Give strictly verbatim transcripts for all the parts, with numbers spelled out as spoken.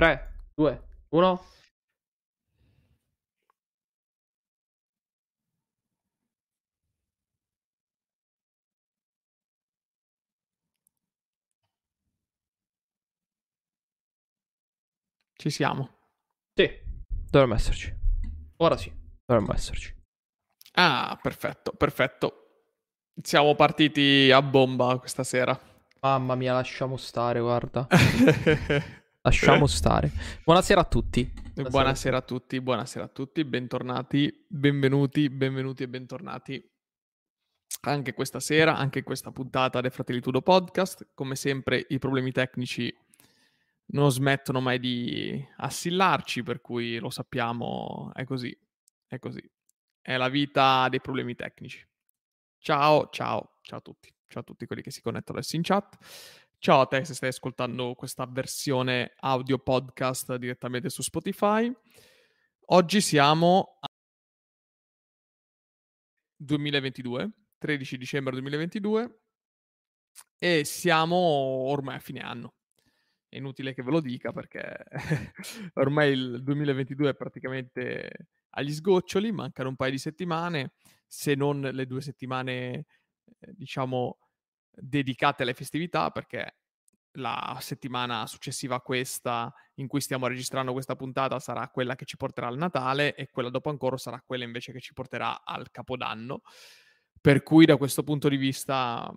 tre, due, uno. Ci siamo. Sì, dovremmo esserci. Ora sì, dovremmo esserci. Ah, perfetto, perfetto. Siamo partiti a bomba questa sera. Mamma mia, lasciamo stare, guarda. Lasciamo stare. Buonasera a tutti. Buonasera, buonasera a tutti, buonasera a tutti. Bentornati, benvenuti, benvenuti e bentornati. Anche questa sera, anche questa puntata del Fratellitudo Podcast. Come sempre i problemi tecnici non smettono mai di assillarci, per cui lo sappiamo, è così, è così. È la vita dei problemi tecnici. Ciao, ciao, ciao a tutti, ciao a tutti quelli che si connettono adesso in chat. Ciao a te se stai ascoltando questa versione audio podcast direttamente su Spotify. Oggi siamo a duemilaventidue, tredici dicembre duemilaventidue, e siamo ormai a fine anno. È inutile che ve lo dica perché ormai il duemilaventidue è praticamente agli sgoccioli, mancano un paio di settimane, se non le due settimane, diciamo, dedicate alle festività, perché la settimana successiva a questa in cui stiamo registrando questa puntata sarà quella che ci porterà al Natale e quella dopo ancora sarà quella invece che ci porterà al Capodanno. Per cui da questo punto di vista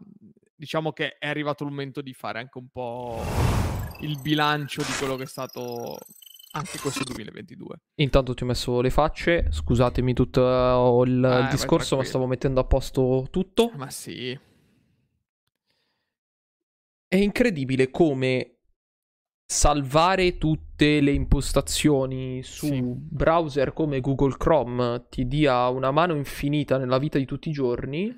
diciamo che è arrivato il momento di fare anche un po' il bilancio di quello che è stato anche questo duemilaventidue. Intanto ti ho messo le facce, scusatemi tutto il eh, discorso, ma stavo mettendo a posto tutto. Ma sì. È incredibile come salvare tutte le impostazioni su sì. browser come Google Chrome ti dia una mano infinita nella vita di tutti i giorni,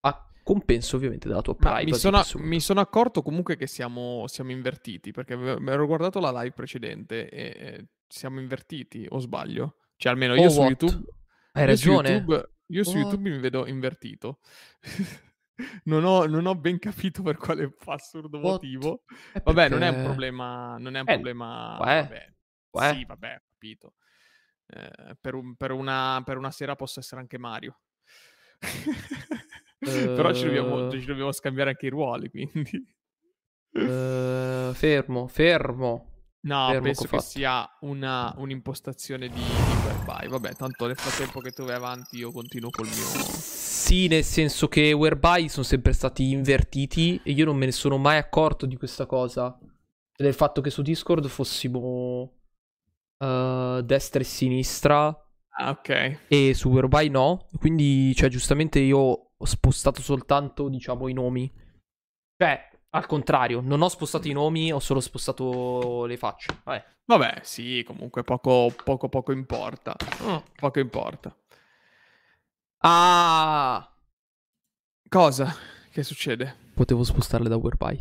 a compenso ovviamente della tua privacy. Mi sono, mi sono accorto comunque che siamo, siamo invertiti, perché mi ero guardato la live precedente e eh, siamo invertiti, o sbaglio? Cioè almeno io oh, su what? YouTube... Hai io ragione. Su YouTube, io what? su YouTube mi vedo invertito. Non ho, non ho ben capito per quale assurdo What? motivo. Perché... Vabbè, non è un problema. Non è un eh, problema. Uè, vabbè. Uè. Sì, vabbè, ho capito. Eh, per, un, per, una, per una sera posso essere anche Mario. uh... Però ci dobbiamo, ci dobbiamo scambiare anche i ruoli, quindi. uh, fermo, fermo. No, fermo penso che, che sia una, un'impostazione di, di Whereby. Vabbè, tanto nel frattempo che tu vai avanti io continuo col mio... Sì, nel senso che Whereby sono sempre stati invertiti e io non me ne sono mai accorto di questa cosa, del fatto che su Discord fossimo uh, destra e sinistra. Ah, ok. E su Whereby no, quindi cioè giustamente io ho spostato soltanto, diciamo, i nomi. Cioè, al contrario, non ho spostato i nomi, ho solo spostato le facce. Vabbè, Vabbè sì, comunque poco poco poco importa. Oh, poco importa. Ah, cosa? Che succede? Potevo spostarle da Whereby.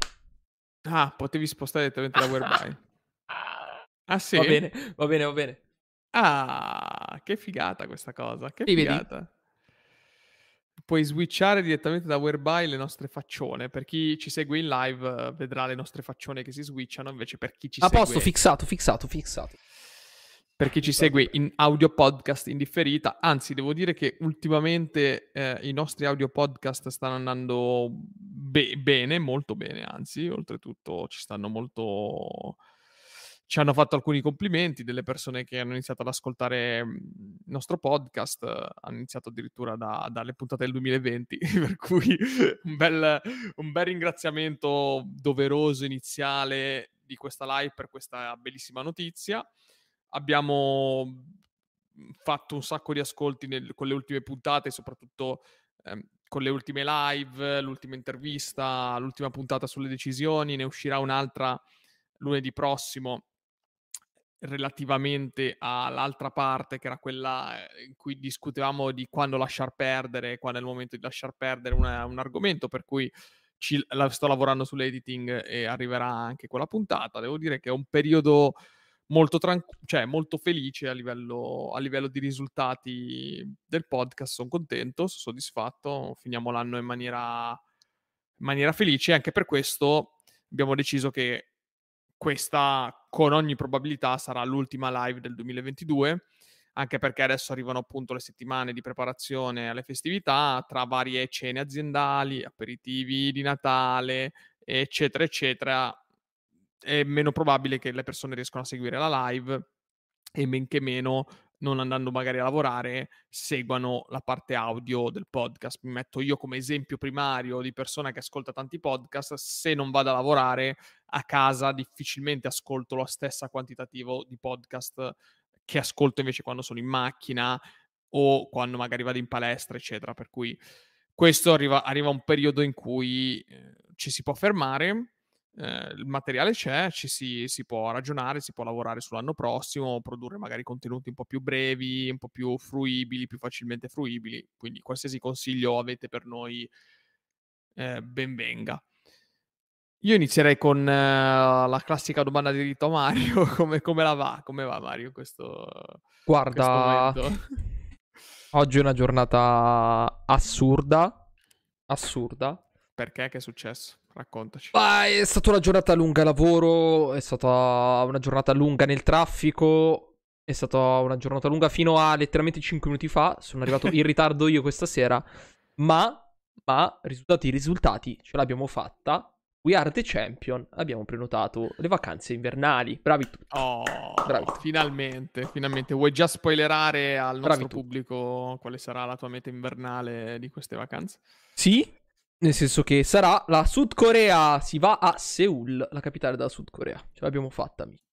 Ah, potevi spostare direttamente da Whereby. Ah sì? Va bene, va bene, va bene. Ah, che figata questa cosa, che figata. Vedi? Puoi switchare direttamente da Whereby le nostre faccione. Per chi ci segue in live vedrà le nostre faccione che si switchano, invece per chi ci A segue... A posto, fissato, fissato, fissato. Per chi ci segue in audio podcast in differita, anzi devo dire che ultimamente eh, i nostri audio podcast stanno andando be- bene, molto bene, anzi, oltretutto ci stanno molto... Ci hanno fatto alcuni complimenti delle persone che hanno iniziato ad ascoltare il nostro podcast, hanno iniziato addirittura da, dalle puntate del duemilaventi, per cui un bel, un bel ringraziamento doveroso iniziale di questa live per questa bellissima notizia. Abbiamo fatto un sacco di ascolti nel, con le ultime puntate, soprattutto ehm, con le ultime live, l'ultima intervista, l'ultima puntata sulle decisioni. Ne uscirà un'altra lunedì prossimo relativamente all'altra parte, che era quella in cui discutevamo di quando lasciar perdere, quando è il momento di lasciar perdere una, un argomento, per cui ci, la, sto lavorando sull'editing e arriverà anche quella puntata. Devo dire che è un periodo... molto tranqu- cioè molto felice a livello, a livello di risultati del podcast. Sono contento, sono soddisfatto, finiamo l'anno in maniera, in maniera felice. Anche per questo abbiamo deciso che questa, con ogni probabilità sarà l'ultima live del duemilaventidue, anche perché adesso arrivano appunto le settimane di preparazione alle festività, tra varie cene aziendali, aperitivi di Natale, eccetera, eccetera. È meno probabile che le persone riescano a seguire la live e men che meno, non andando magari a lavorare, seguano la parte audio del podcast. Mi metto io come esempio primario di persona che ascolta tanti podcast. Se non vado a lavorare a casa, difficilmente ascolto la stessa quantitativa di podcast che ascolto invece quando sono in macchina o quando magari vado in palestra, eccetera. Per cui questo arriva, arriva un periodo in cui eh, ci si può fermare. Eh, il materiale c'è, ci si, si può ragionare, si può lavorare sull'anno prossimo, produrre magari contenuti un po' più brevi, un po' più fruibili, più facilmente fruibili. Quindi qualsiasi consiglio avete per noi, eh, ben venga. Io inizierei con eh, la classica domanda di rito a Mario. Come, come la va? Come va Mario questo, guarda, questo oggi è una giornata assurda, assurda. Perché? Che è successo? Raccontaci. Ah, è stata una giornata lunga lavoro, è stata una giornata lunga nel traffico, è stata una giornata lunga fino a letteralmente cinque minuti fa. Sono arrivato in ritardo io questa sera, ma, ma risultati risultati, ce l'abbiamo fatta. We are the champion, abbiamo prenotato le vacanze invernali. Bravi tutti. Oh, bravi tutti. Finalmente, finalmente. Vuoi già spoilerare al nostro bravi pubblico tu. Quale sarà la tua meta invernale di queste vacanze? Sì. Nel senso che sarà la Sud Corea, si va a Seoul, la capitale della Sud Corea. Ce l'abbiamo fatta, amici.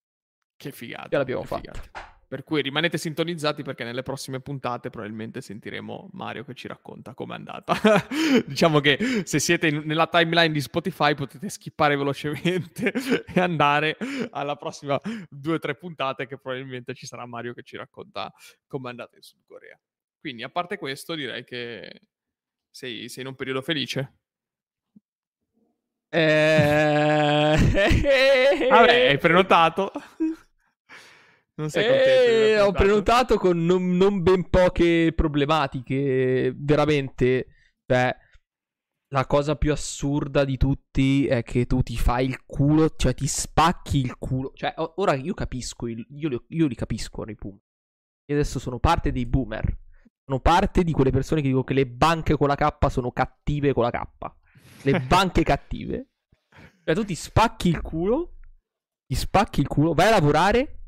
Che figata. Ce l'abbiamo fatta. Figata. Per cui rimanete sintonizzati perché nelle prossime puntate probabilmente sentiremo Mario che ci racconta com'è andata. Diciamo che se siete in, nella timeline di Spotify potete skippare velocemente e andare alla prossima due o tre puntate che probabilmente ci sarà Mario che ci racconta com'è andata in Sud Corea. Quindi a parte questo direi che... Sei, sei in un periodo felice? Eh... Vabbè, hai prenotato. Non sei contento? Eh, ho prenotato con non, non ben poche problematiche. Veramente, beh, la cosa più assurda di tutti è che tu ti fai il culo, cioè ti spacchi il culo. Cioè, ora io capisco, il, io, li, io li capisco, i boomer. Io adesso sono parte dei boomer. Sono parte di quelle persone che dicono che le banche con la K sono cattive con la K. Le banche cattive. Cioè tu ti spacchi il culo, ti spacchi il culo, vai a lavorare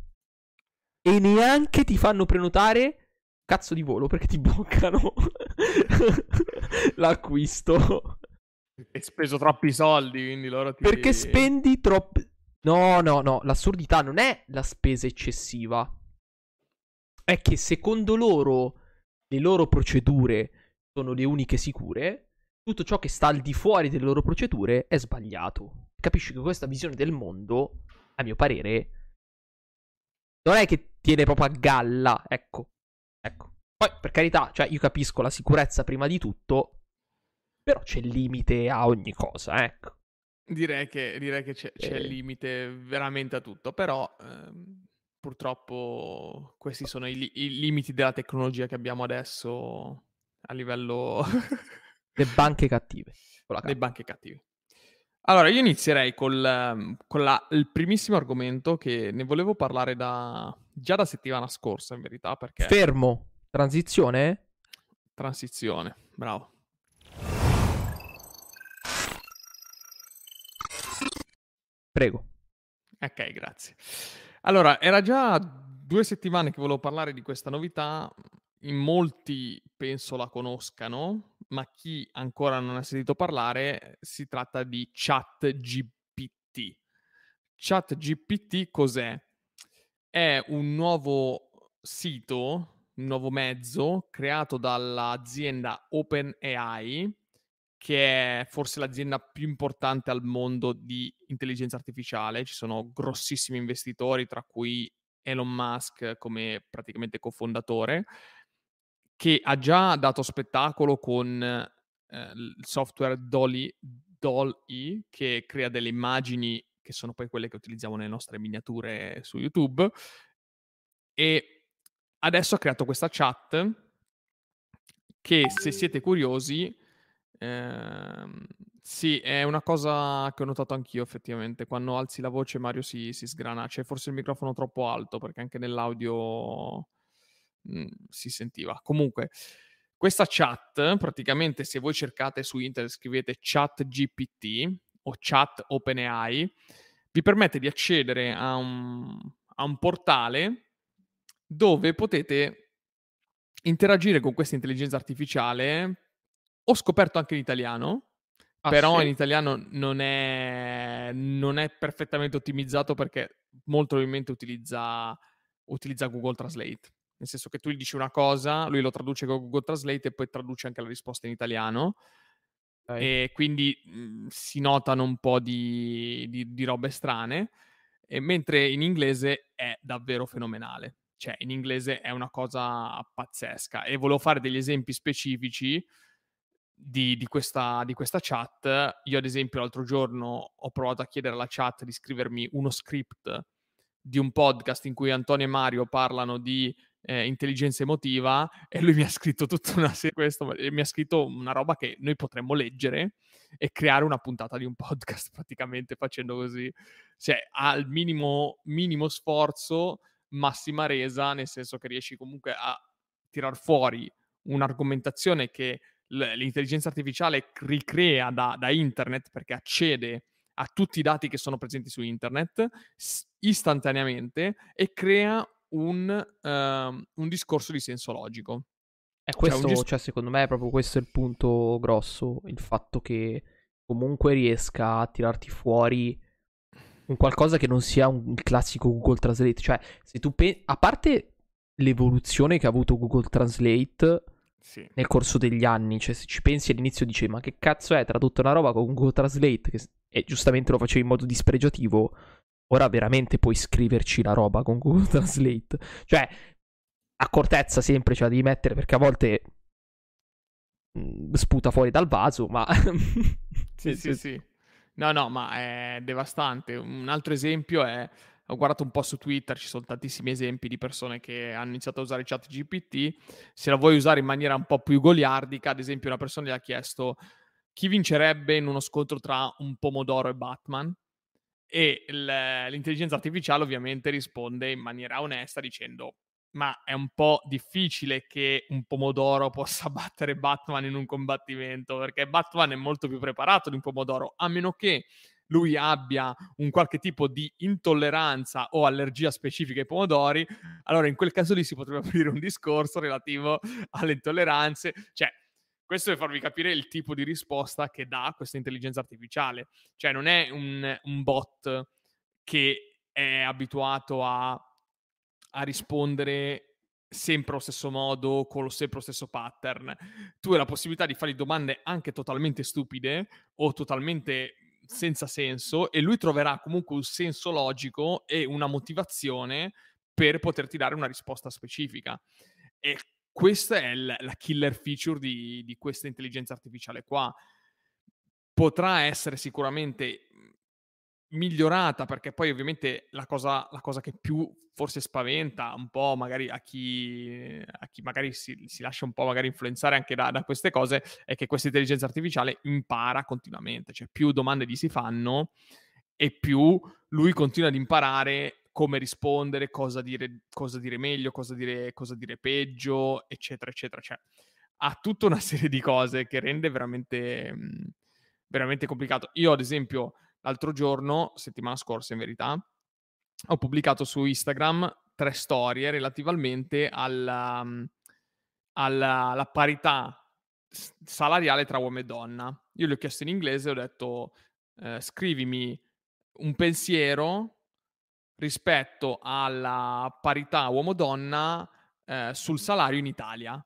e neanche ti fanno prenotare cazzo di volo perché ti bloccano l'acquisto. Hai speso troppi soldi, quindi loro ti... Perché spendi troppi... No, no, no, l'assurdità non è la spesa eccessiva. È che secondo loro... le loro procedure sono le uniche sicure, tutto ciò che sta al di fuori delle loro procedure è sbagliato. Capisci che questa visione del mondo, a mio parere, non è che tiene proprio a galla, ecco, ecco. Poi, per carità, cioè io capisco la sicurezza prima di tutto, però c'è il limite a ogni cosa, ecco. Direi che, direi che c'è, c'è il limite veramente a tutto, però... Ehm... Purtroppo questi sono i, li- i limiti della tecnologia che abbiamo adesso a livello... Le banche cattive. Le banche cattive. Allora, io inizierei col, con la, il primissimo argomento che ne volevo parlare da già da settimana scorsa, in verità, perché... Fermo. Transizione? Transizione, bravo. Prego. Ok, grazie. Allora, era già due settimane che volevo parlare di questa novità, in molti penso la conoscano, ma chi ancora non ha sentito parlare, si tratta di ChatGPT. ChatGPT cos'è? È un nuovo sito, un nuovo mezzo creato dall'azienda OpenAI, che è forse l'azienda più importante al mondo di intelligenza artificiale. Ci sono grossissimi investitori, tra cui Elon Musk come praticamente cofondatore, che ha già dato spettacolo con eh, il software D A L L-E, D A L L-E, che crea delle immagini che sono poi quelle che utilizziamo nelle nostre miniature su YouTube. E adesso ha creato questa chat che, se siete curiosi... Eh, Sì, è una cosa che ho notato anch'io effettivamente. Quando alzi la voce Mario si, si sgrana. C'è forse il microfono troppo alto, perché anche nell'audio mh, si sentiva. Comunque, questa chat, praticamente se voi cercate su internet, scrivete ChatGPT o Chat OpenAI, vi permette di accedere a un, a un portale dove potete interagire con questa intelligenza artificiale. Ho scoperto anche in italiano. Ah, però sì. In italiano non è, non è perfettamente ottimizzato, perché molto probabilmente utilizza, utilizza Google Translate. Nel senso che tu gli dici una cosa, lui lo traduce con Google Translate e poi traduce anche la risposta in italiano. Okay. E quindi mh, si notano un po' di, di, di robe strane. E mentre in inglese è davvero fenomenale. Cioè, in inglese è una cosa pazzesca. E volevo fare degli esempi specifici Di, di, questa, di questa chat. Io ad esempio l'altro giorno ho provato a chiedere alla chat di scrivermi uno script di un podcast in cui Antonio e Mario parlano di eh, intelligenza emotiva, e lui mi ha scritto tutta una questo, mi ha scritto una roba che noi potremmo leggere e creare una puntata di un podcast praticamente facendo così, cioè al minimo, minimo sforzo massima resa, nel senso che riesci comunque a tirar fuori un'argomentazione che l'intelligenza artificiale ricrea da, da internet, perché accede a tutti i dati che sono presenti su internet istantaneamente e crea un, uh, un discorso di senso logico. E questo, cioè, un disc- cioè, secondo me è proprio questo il punto grosso, il fatto che comunque riesca a tirarti fuori un qualcosa che non sia un classico Google Translate. Cioè, se tu pe- a parte l'evoluzione che ha avuto Google Translate sì. nel corso degli anni, cioè se ci pensi all'inizio dicevi ma che cazzo è, tradotto una roba con Google Translate che, e giustamente lo facevi in modo dispregiativo, ora veramente puoi scriverci la roba con Google Translate. Cioè accortezza sempre ce la devi mettere, perché a volte mh, sputa fuori dal vaso, ma sì sì sì no no ma è devastante. Un altro esempio è, ho guardato un po' su Twitter, ci sono tantissimi esempi di persone che hanno iniziato a usare ChatGPT. Se la vuoi usare in maniera un po' più goliardica, ad esempio una persona gli ha chiesto chi vincerebbe in uno scontro tra un pomodoro e Batman, e l'intelligenza artificiale ovviamente risponde in maniera onesta dicendo ma è un po' difficile che un pomodoro possa battere Batman in un combattimento, perché Batman è molto più preparato di un pomodoro, a meno che lui abbia un qualche tipo di intolleranza o allergia specifica ai pomodori. Allora in quel caso lì si potrebbe aprire un discorso relativo alle intolleranze. Cioè, questo per farvi capire il tipo di risposta che dà questa intelligenza artificiale. Cioè non è un, un bot che è abituato a, a rispondere sempre allo stesso modo, con lo sempre lo stesso pattern. Tu hai la possibilità di fargli domande anche totalmente stupide o totalmente senza senso, e lui troverà comunque un senso logico e una motivazione per poterti dare una risposta specifica. E questa è l- la killer feature di, di questa intelligenza artificiale qua. Potrà essere sicuramente migliorata, perché poi ovviamente la cosa, la cosa che più forse spaventa un po' magari a chi, a chi magari si, si lascia un po' magari influenzare anche da, da queste cose, è che questa intelligenza artificiale impara continuamente. Cioè più domande gli si fanno e più lui continua ad imparare come rispondere, cosa dire, cosa dire meglio, cosa dire, cosa dire peggio, eccetera eccetera. Cioè ha tutta una serie di cose che rende veramente veramente complicato. Io ad esempio l'altro giorno, settimana scorsa in verità, ho pubblicato su Instagram tre storie relativamente alla, alla, alla parità salariale tra uomo e donna. Io le ho chiesto in inglese, ho detto eh, scrivimi un pensiero rispetto alla parità uomo-donna eh, sul salario in Italia.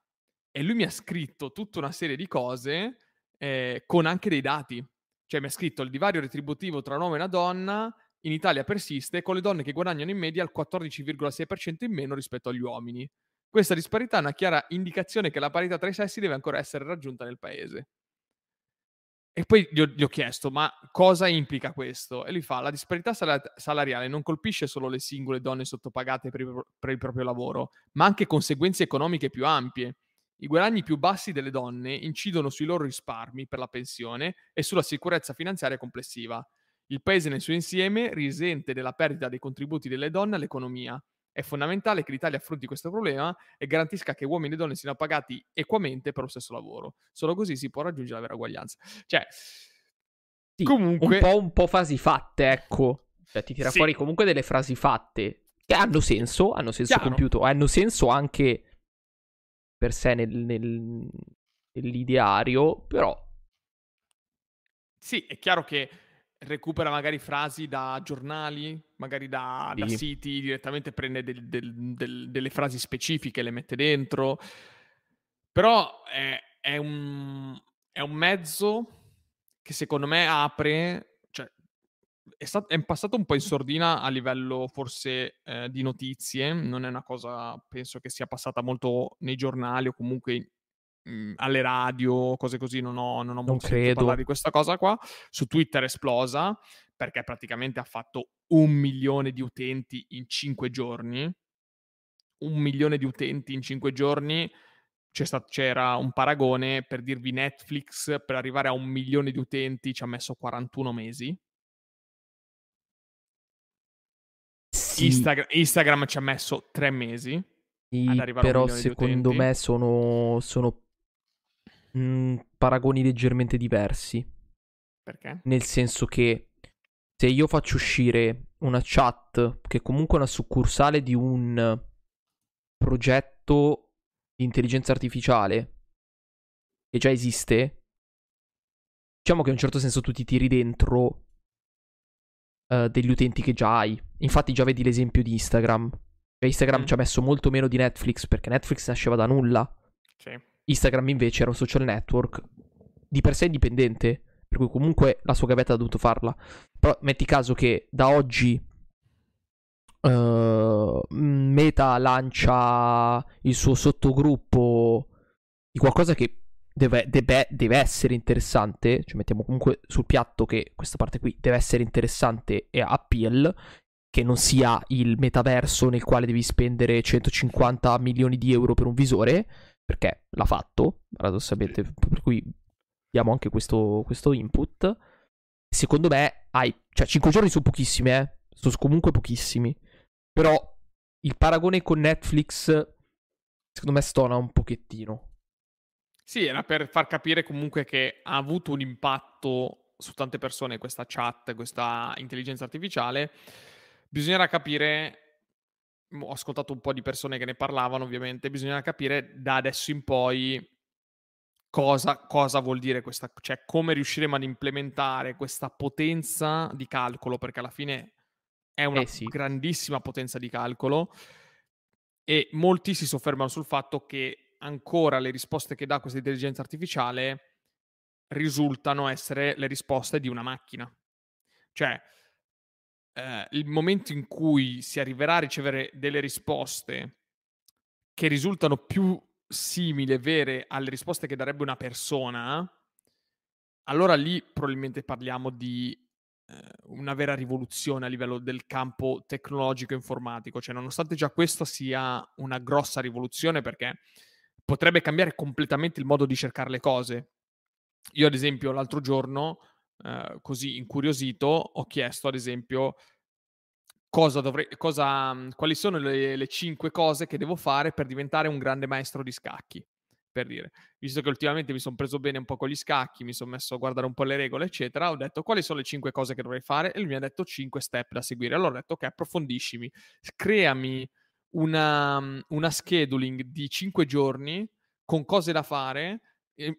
E lui mi ha scritto tutta una serie di cose eh, con anche dei dati. Cioè mi ha scritto il divario retributivo tra un uomo e una donna in Italia persiste, con le donne che guadagnano in media il quattordici virgola sei per cento in meno rispetto agli uomini. Questa disparità è una chiara indicazione che la parità tra i sessi deve ancora essere raggiunta nel paese. E poi gli ho, gli ho chiesto, ma cosa implica questo? E lui fa, la disparità sal- salariale non colpisce solo le singole donne sottopagate per il, per il proprio lavoro, ma anche conseguenze economiche più ampie. I guadagni più bassi delle donne incidono sui loro risparmi per la pensione e sulla sicurezza finanziaria complessiva. Il paese nel suo insieme risente della perdita dei contributi delle donne all'economia. È fondamentale che l'Italia affronti questo problema e garantisca che uomini e donne siano pagati equamente per lo stesso lavoro. Solo così si può raggiungere la vera uguaglianza. Cioè, sì, comunque... Un po', un po' frasi fatte, ecco. Cioè, ti tira sì. fuori comunque delle frasi fatte che hanno senso, hanno senso Chiaro. compiuto, hanno senso anche per sé nel, nel, nell'ideario, però... Sì, è chiaro che recupera magari frasi da giornali, magari da, sì. da siti, direttamente prende del, del, del, delle frasi specifiche, le mette dentro, però è, è, un, è un mezzo che secondo me apre, cioè è, stato, è passato un po' in sordina a livello forse eh, di notizie, non è una cosa, penso che sia passata molto nei giornali o comunque alle radio, cose così, non ho, non ho molto sentito parlare di questa cosa qua. Su Twitter esplosa, perché praticamente ha fatto un milione di utenti in cinque giorni. Un milione di utenti in cinque giorni. C'è stato, c'era un paragone per dirvi Netflix, per arrivare a un milione di utenti ci ha messo quarantuno mesi. Sì. Instagram, Instagram ci ha messo tre mesi. Sì, ad arrivare però a un milione secondo di utenti. me sono... sono... Mm, paragoni leggermente diversi. Perché? Nel senso che se io faccio uscire una chat che comunque è una succursale di un progetto di intelligenza artificiale che già esiste, diciamo che in un certo senso tu ti tiri dentro uh, degli utenti che già hai. Infatti già vedi l'esempio di Instagram. Instagram mm. ci ha messo molto meno di Netflix perché Netflix nasceva da nulla. Sì. Instagram invece era un social network di per sé indipendente, per cui comunque la sua gavetta ha dovuto farla. Però metti caso che da oggi uh, Meta lancia il suo sottogruppo di qualcosa che deve, deve, deve essere interessante, cioè mettiamo comunque sul piatto che questa parte qui deve essere interessante e appeal, che non sia il metaverso nel quale devi spendere centocinquanta milioni di euro per un visore, perché l'ha fatto, paradossalmente, per cui diamo anche questo, questo input. Secondo me hai, cioè cinque giorni sono pochissimi, eh? Sono comunque pochissimi, però il paragone con Netflix secondo me stona un pochettino. Sì, era per far capire comunque che ha avuto un impatto su tante persone questa chat, questa intelligenza artificiale. Bisognerà capire, ho ascoltato un po' di persone che ne parlavano ovviamente, bisognerà capire da adesso in poi cosa, cosa vuol dire questa, cioè come riusciremo ad implementare questa potenza di calcolo, perché alla fine è una eh sì. grandissima potenza di calcolo, e molti si soffermano sul fatto che ancora le risposte che dà questa intelligenza artificiale risultano essere le risposte di una macchina. Cioè... Uh, il momento in cui si arriverà a ricevere delle risposte che risultano più simili e vere alle risposte che darebbe una persona, allora lì probabilmente parliamo di uh, una vera rivoluzione a livello del campo tecnologico informatico. Cioè, nonostante già questa sia una grossa rivoluzione, perché potrebbe cambiare completamente il modo di cercare le cose. Io, ad esempio, l'altro giorno Uh, così incuriosito ho chiesto ad esempio cosa dovrei, cosa, quali sono le, le cinque cose che devo fare per diventare un grande maestro di scacchi, per dire, visto che ultimamente mi sono preso bene un po' con gli scacchi, mi sono messo a guardare un po' le regole eccetera, ho detto quali sono le cinque cose che dovrei fare e lui mi ha detto cinque step da seguire. Allora ho detto ok, approfondiscimi, creami una, una scheduling di cinque giorni con cose da fare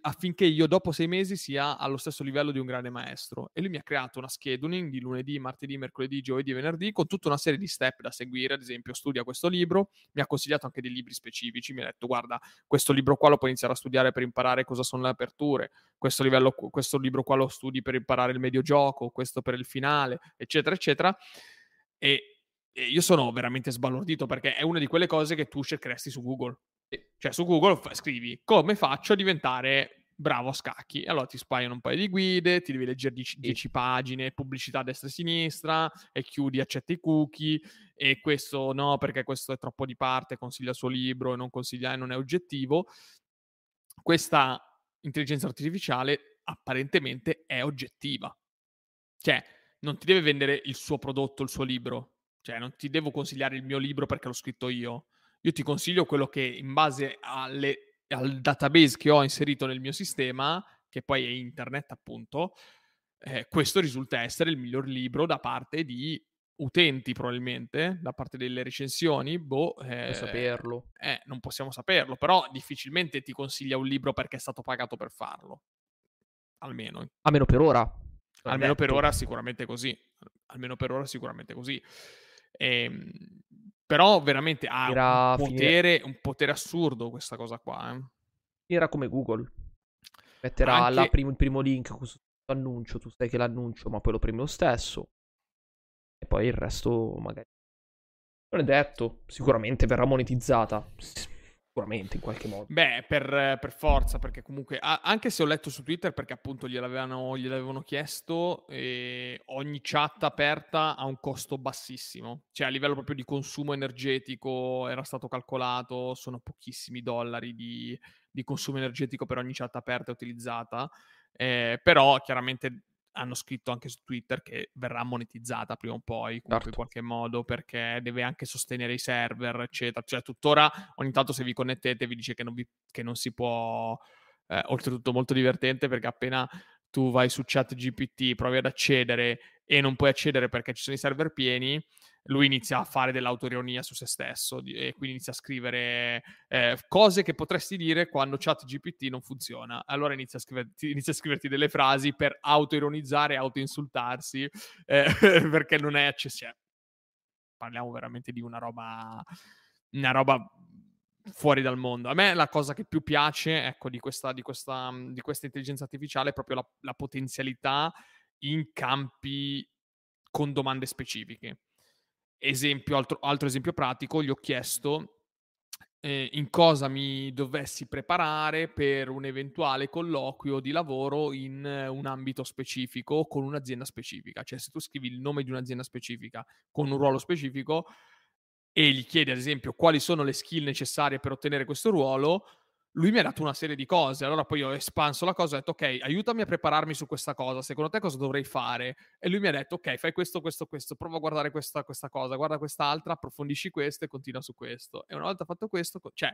affinché io dopo sei mesi sia allo stesso livello di un grande maestro. E lui mi ha creato una scheduling di lunedì, martedì, mercoledì, giovedì, venerdì, con tutta una serie di step da seguire. Ad esempio, studia questo libro, mi ha consigliato anche dei libri specifici, mi ha detto guarda, questo libro qua lo puoi iniziare a studiare per imparare cosa sono le aperture, questo, livello, questo libro qua lo studi per imparare il medio gioco, questo per il finale, eccetera eccetera. E, e io sono veramente sbalordito, perché è una di quelle cose che tu cercheresti su Google. Cioè su Google scrivi come faccio a diventare bravo a scacchi, allora ti spaiono un paio di guide, ti devi leggere dieci pagine, pubblicità a destra e a sinistra, e chiudi, accetti i cookie, e questo no perché questo è troppo di parte, consiglia il suo libro e non consiglia, non è oggettivo. questa intelligenza artificiale apparentemente è oggettiva. Cioè, non ti deve vendere il suo prodotto, il suo libro. Cioè, non ti devo consigliare il mio libro perché l'ho scritto io. Io ti consiglio quello che, in base alle, al database che ho inserito nel mio sistema, che poi è internet appunto, eh, questo risulta essere il miglior libro da parte di utenti, probabilmente, da parte delle recensioni. Boh, eh, non saperlo. Eh, non possiamo saperlo, però difficilmente ti consiglia un libro perché è stato pagato per farlo. Almeno. Almeno per ora. Almeno per ora sicuramente così. Almeno per ora sicuramente così. Ehm, però veramente ha era un potere fine... un potere assurdo questa cosa qua. Eh. Era come Google. Metterà anche... la prim- il primo link, questo annuncio, tu sai che l'annuncio, ma poi lo premi lo stesso. E poi il resto magari... Non è detto, sicuramente verrà monetizzata. Sicuramente, in qualche modo. Beh, per, per forza, perché comunque... Anche se ho letto su Twitter, perché appunto gliel'avevano, gliel'avevano chiesto, eh, ogni chat aperta ha un costo bassissimo. Cioè, a livello proprio di consumo energetico era stato calcolato, sono pochissimi dollari di, di consumo energetico per ogni chat aperta utilizzata. Eh, però, chiaramente... hanno scritto anche su Twitter che verrà monetizzata prima o poi, comunque certo. in qualche modo, perché deve anche sostenere i server, eccetera. Cioè, tuttora ogni tanto se vi connettete vi dice che non, vi, che non si può... Eh, oltretutto molto divertente, perché appena tu vai su ChatGPT, provi ad accedere e non puoi accedere perché ci sono i server pieni, lui inizia a fare dell'autoironia su se stesso e quindi inizia a scrivere eh, cose che potresti dire quando ChatGPT non funziona. Allora inizia a scriverti, inizia a scriverti delle frasi per autoironizzare, autoinsultarsi, eh, perché non è accessibile. Parliamo veramente di una roba, una roba fuori dal mondo. A me la cosa che più piace, ecco, di questa, di questa, di questa intelligenza artificiale è proprio la, la potenzialità in campi con domande specifiche. Esempio, altro, altro esempio pratico, gli ho chiesto eh, in cosa mi dovessi preparare per un eventuale colloquio di lavoro in un ambito specifico con un'azienda specifica. Cioè, se tu scrivi il nome di un'azienda specifica con un ruolo specifico e gli chiedi, ad esempio, quali sono le skill necessarie per ottenere questo ruolo, lui mi ha dato una serie di cose. Allora poi ho espanso la cosa, ho detto, ok, aiutami a prepararmi su questa cosa, secondo te cosa dovrei fare? E lui mi ha detto, ok, fai questo, questo, questo, prova a guardare questa, questa cosa, guarda quest'altra, approfondisci questo e continua su questo. E una volta fatto questo, cioè,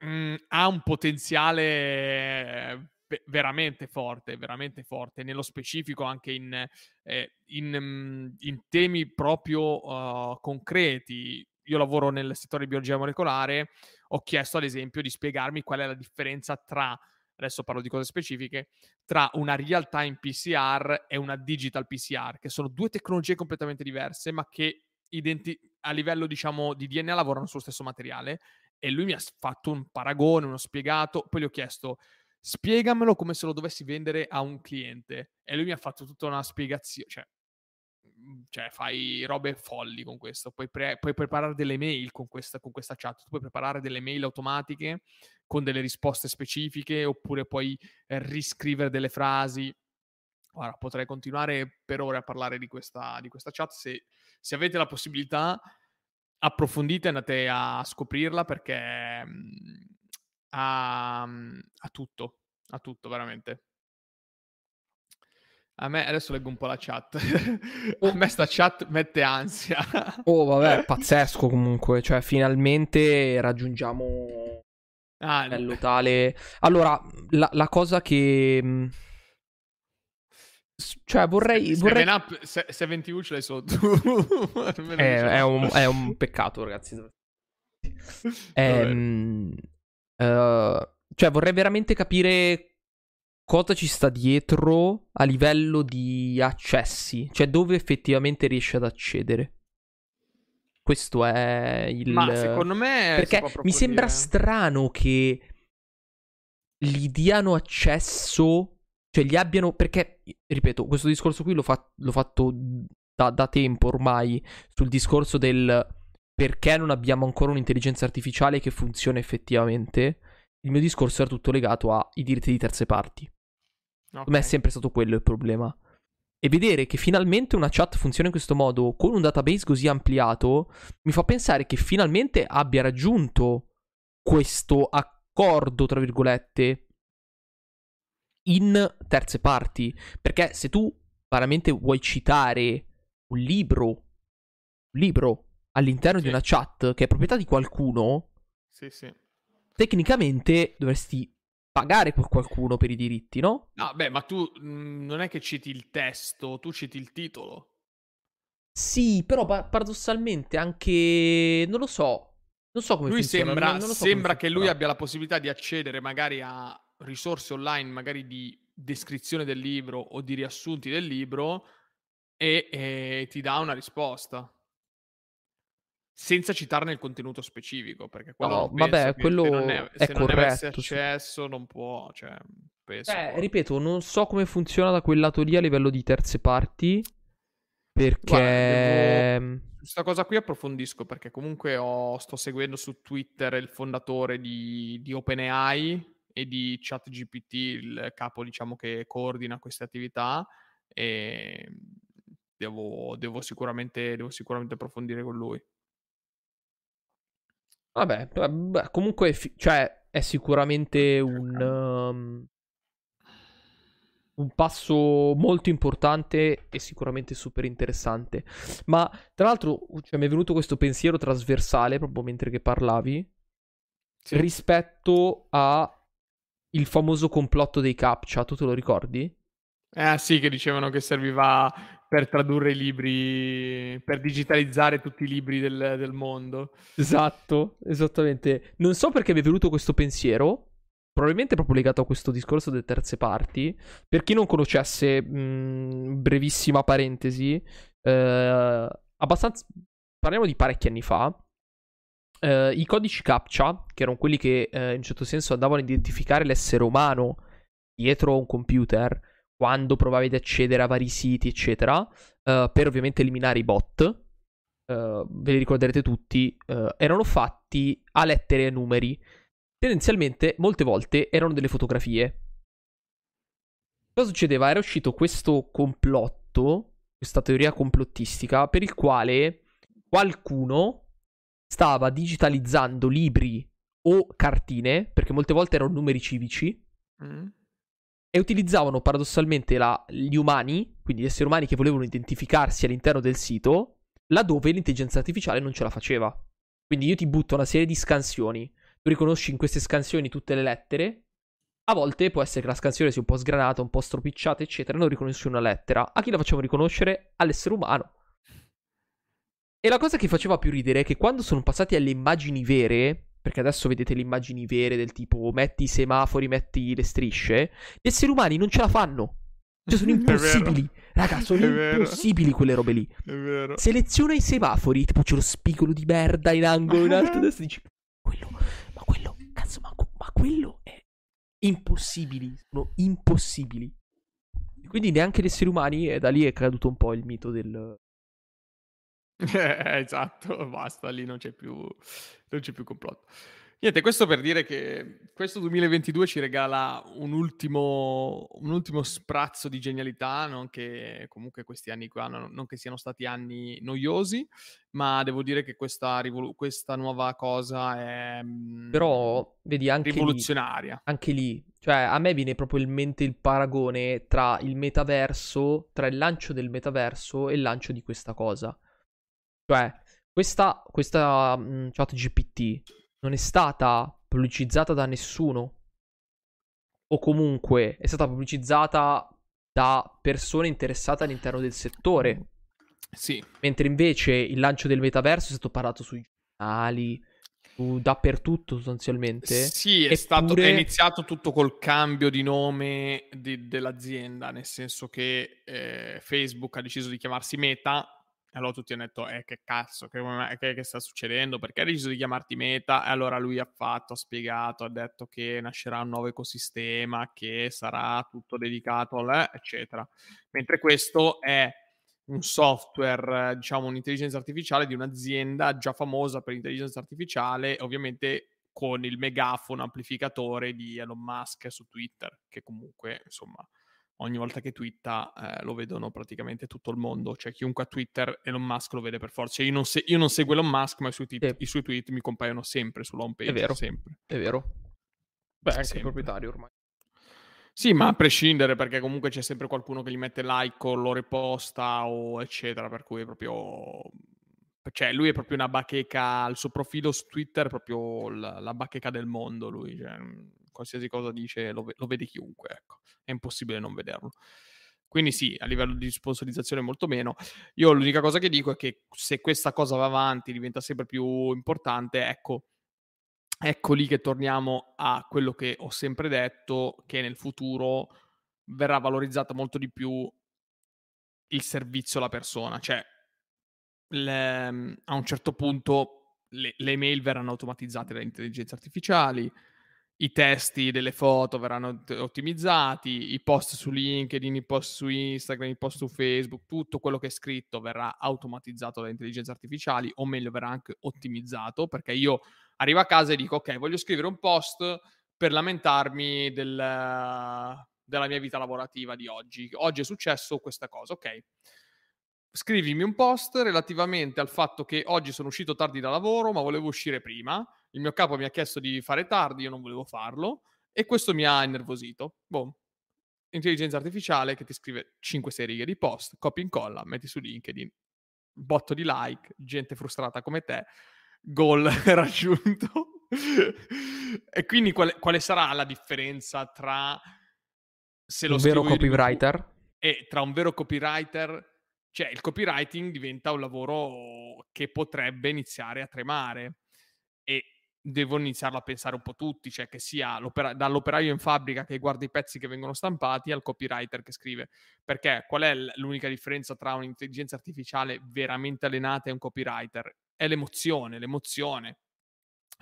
mh, ha un potenziale veramente forte, veramente forte, nello specifico anche in, eh, in, in temi proprio uh, concreti. Io lavoro nel settore di biologia molecolare, ho chiesto ad esempio di spiegarmi qual è la differenza tra, adesso parlo di cose specifiche, tra una real-time P C R e una digital P C R, che sono due tecnologie completamente diverse, ma che identi- a livello, diciamo, di D N A lavorano sullo stesso materiale. E lui mi ha fatto un paragone, uno spiegato, poi gli ho chiesto, spiegamelo come se lo dovessi vendere a un cliente. E lui mi ha fatto tutta una spiegazione, cioè... Cioè, fai robe folli con questo. Puoi, pre- puoi preparare delle mail con questa, con questa chat. Tu puoi preparare delle mail automatiche con delle risposte specifiche, oppure puoi eh, riscrivere delle frasi. Ora, potrei continuare per ore a parlare di questa, di questa chat. Se, se avete la possibilità, approfondite, andate a scoprirla, perché mh, ha, ha tutto, ha tutto veramente. A me, adesso leggo un po' la chat, a me sta chat mette ansia. Oh vabbè, pazzesco comunque, cioè finalmente raggiungiamo ah, livello tale. Allora, la, la cosa che... Cioè vorrei... vorrei... seven up, seventy U ce l'hai sotto. è, è, un, è un peccato ragazzi. È, mh, uh, cioè vorrei veramente capire... cosa ci sta dietro a livello di accessi, cioè dove effettivamente riesci ad accedere. Questo è il... Ma secondo me... Perché si mi sembra strano che gli diano accesso, cioè gli abbiano... Perché, ripeto, questo discorso qui l'ho, fa- l'ho fatto da-, da tempo ormai, sul discorso del perché non abbiamo ancora un'intelligenza artificiale che funziona effettivamente. Il mio discorso era tutto legato ai diritti di terze parti. Okay. Per me è sempre stato quello il problema. E vedere che finalmente una chat funziona in questo modo, con un database così ampliato, mi fa pensare che finalmente abbia raggiunto questo a- accordo, tra virgolette, in terze parti. Perché se tu veramente vuoi citare un libro, un libro all'interno sì. di una chat che è proprietà di qualcuno, sì, sì. tecnicamente dovresti pagare per qualcuno per i diritti, no? No, beh, ma tu mh, non è che citi il testo, tu citi il titolo. Sì, però pa- paradossalmente anche, non lo so, non so come lui funziona. Sembra, non, non lo so sembra come che funziona. Lui abbia la possibilità di accedere magari a risorse online, magari di descrizione del libro o di riassunti del libro, e, e ti dà una risposta. Senza citarne il contenuto specifico, perché quello no, vabbè, quello se non è, è se corretto. Se non ne avesse accesso, non può, cioè, penso eh, può. Ripeto, non so come funziona da quel lato lì a livello di terze parti, perché devo... questa cosa qui approfondisco, perché comunque ho... sto seguendo su Twitter il fondatore di, di OpenAI e di ChatGPT, il capo, diciamo, che coordina queste attività, e devo, devo sicuramente devo sicuramente approfondire con lui. Vabbè, vabbè, comunque fi- cioè, è sicuramente un, um, un passo molto importante e sicuramente super interessante. Ma tra l'altro, cioè, mi è venuto questo pensiero trasversale proprio mentre che parlavi, sì. rispetto a il famoso complotto dei CAPTCHA, tu te lo ricordi? Ah eh, sì, che dicevano che serviva per tradurre i libri, per digitalizzare tutti i libri del, del mondo. Esatto, esattamente. Non so perché mi è venuto questo pensiero, probabilmente proprio legato a questo discorso delle terze parti. Per chi non conoscesse, mh, brevissima parentesi, eh, abbastanza, parliamo di parecchi anni fa. Eh, I codici CAPTCHA, che erano quelli che eh, in un certo senso andavano a identificare l'essere umano dietro a un computer, quando provavi ad accedere a vari siti, eccetera, uh, per ovviamente eliminare i bot, uh, ve li ricorderete tutti, uh, erano fatti a lettere e numeri. Tendenzialmente, molte volte, erano delle fotografie. Cosa succedeva? Era uscito questo complotto, questa teoria complottistica, per il quale qualcuno stava digitalizzando libri o cartine, perché molte volte erano numeri civici, mm. e utilizzavano paradossalmente la, gli umani, quindi gli esseri umani che volevano identificarsi all'interno del sito, laddove l'intelligenza artificiale non ce la faceva. Quindi io ti butto una serie di scansioni, tu riconosci in queste scansioni tutte le lettere, a volte può essere che la scansione sia un po' sgranata, un po' stropicciata, eccetera, non riconosci una lettera. A chi la facciamo riconoscere? All'essere umano. E la cosa che faceva più ridere è che quando sono passati alle immagini vere, perché adesso vedete le immagini vere del tipo metti i semafori, metti le strisce, gli esseri umani non ce la fanno. Cioè sono impossibili. Raga, sono è impossibili vero. Quelle robe lì. È vero. Seleziona i semafori, tipo c'è lo spigolo di merda in angolo in alto a destra, dici quello, ma quello, cazzo, ma, ma quello è impossibili, sono impossibili. E quindi neanche gli esseri umani, e da lì è caduto un po' il mito del... Eh, esatto, basta, lì non c'è più non c'è più complotto. Niente, questo per dire che questo duemilaventidue ci regala un ultimo un ultimo sprazzo di genialità, non che comunque questi anni qua non, non che siano stati anni noiosi, ma devo dire che questa, rivolu- questa nuova cosa è però vedi anche rivoluzionaria. Lì, anche lì, cioè a me viene proprio in mente il paragone tra il metaverso, tra il lancio del metaverso e il lancio di questa cosa. Cioè, questa, questa mh, ChatGPT non è stata pubblicizzata da nessuno, o comunque è stata pubblicizzata da persone interessate all'interno del settore. Sì. Mentre invece il lancio del metaverso è stato parlato sui giornali, su, dappertutto sostanzialmente. Sì, è eppure... stato è iniziato tutto col cambio di nome di, dell'azienda, nel senso che eh, Facebook ha deciso di chiamarsi Meta. Allora tutti hanno detto, eh, che cazzo, che, che, che sta succedendo? Perché hai deciso di chiamarti Meta? E allora lui ha fatto, ha spiegato, ha detto che nascerà un nuovo ecosistema, che sarà tutto dedicato, al, eccetera. Mentre questo è un software, diciamo un'intelligenza artificiale di un'azienda già famosa per l'intelligenza artificiale, ovviamente con il megafono amplificatore di Elon Musk su Twitter, che comunque, insomma... ogni volta che twitta eh, lo vedono praticamente tutto il mondo, cioè chiunque ha Twitter Elon Musk lo vede per forza. Cioè, io, non se- io non seguo Elon Musk, ma i suoi tweet, sì. i suoi tweet mi compaiono sempre sulla home page. È vero, sempre. È vero. Beh, anche sempre. Proprietario ormai. Sì, ma a prescindere, perché comunque c'è sempre qualcuno che gli mette like o lo reposta o eccetera, per cui è proprio... Cioè, lui è proprio una bacheca, il suo profilo su Twitter è proprio la, la bacheca del mondo, lui, cioè, qualsiasi cosa dice lo, lo vede chiunque, ecco, è impossibile non vederlo. Quindi sì, a livello di sponsorizzazione molto meno. Io l'unica cosa che dico è che se questa cosa va avanti, diventa sempre più importante, ecco, ecco lì che torniamo a quello che ho sempre detto, che nel futuro verrà valorizzata molto di più il servizio alla persona, cioè Le, a un certo punto le, le mail verranno automatizzate da intelligenze artificiali, i testi delle foto verranno ottimizzati, i post su LinkedIn, i post su Instagram, i post su Facebook, tutto quello che è scritto verrà automatizzato da intelligenze artificiali, o meglio verrà anche ottimizzato, perché io arrivo a casa e dico ok, voglio scrivere un post per lamentarmi del, della mia vita lavorativa di oggi, oggi è successo questa cosa, ok, scrivimi un post relativamente al fatto che oggi sono uscito tardi da lavoro ma volevo uscire prima, il mio capo mi ha chiesto di fare tardi, io non volevo farlo e questo mi ha innervosito. Boom, intelligenza artificiale che ti scrive cinque sei righe di post, copia e incolla, metti su LinkedIn, botto di like, gente frustrata come te, goal raggiunto. E quindi quale, quale sarà la differenza tra se lo un vero copywriter e tra un vero copywriter? Cioè, il copywriting diventa un lavoro che potrebbe iniziare a tremare e devono iniziarlo a pensare un po' tutti, cioè che sia dall'operaio in fabbrica che guarda i pezzi che vengono stampati al copywriter che scrive. Perché qual è l'unica differenza tra un'intelligenza artificiale veramente allenata e un copywriter? È l'emozione, l'emozione.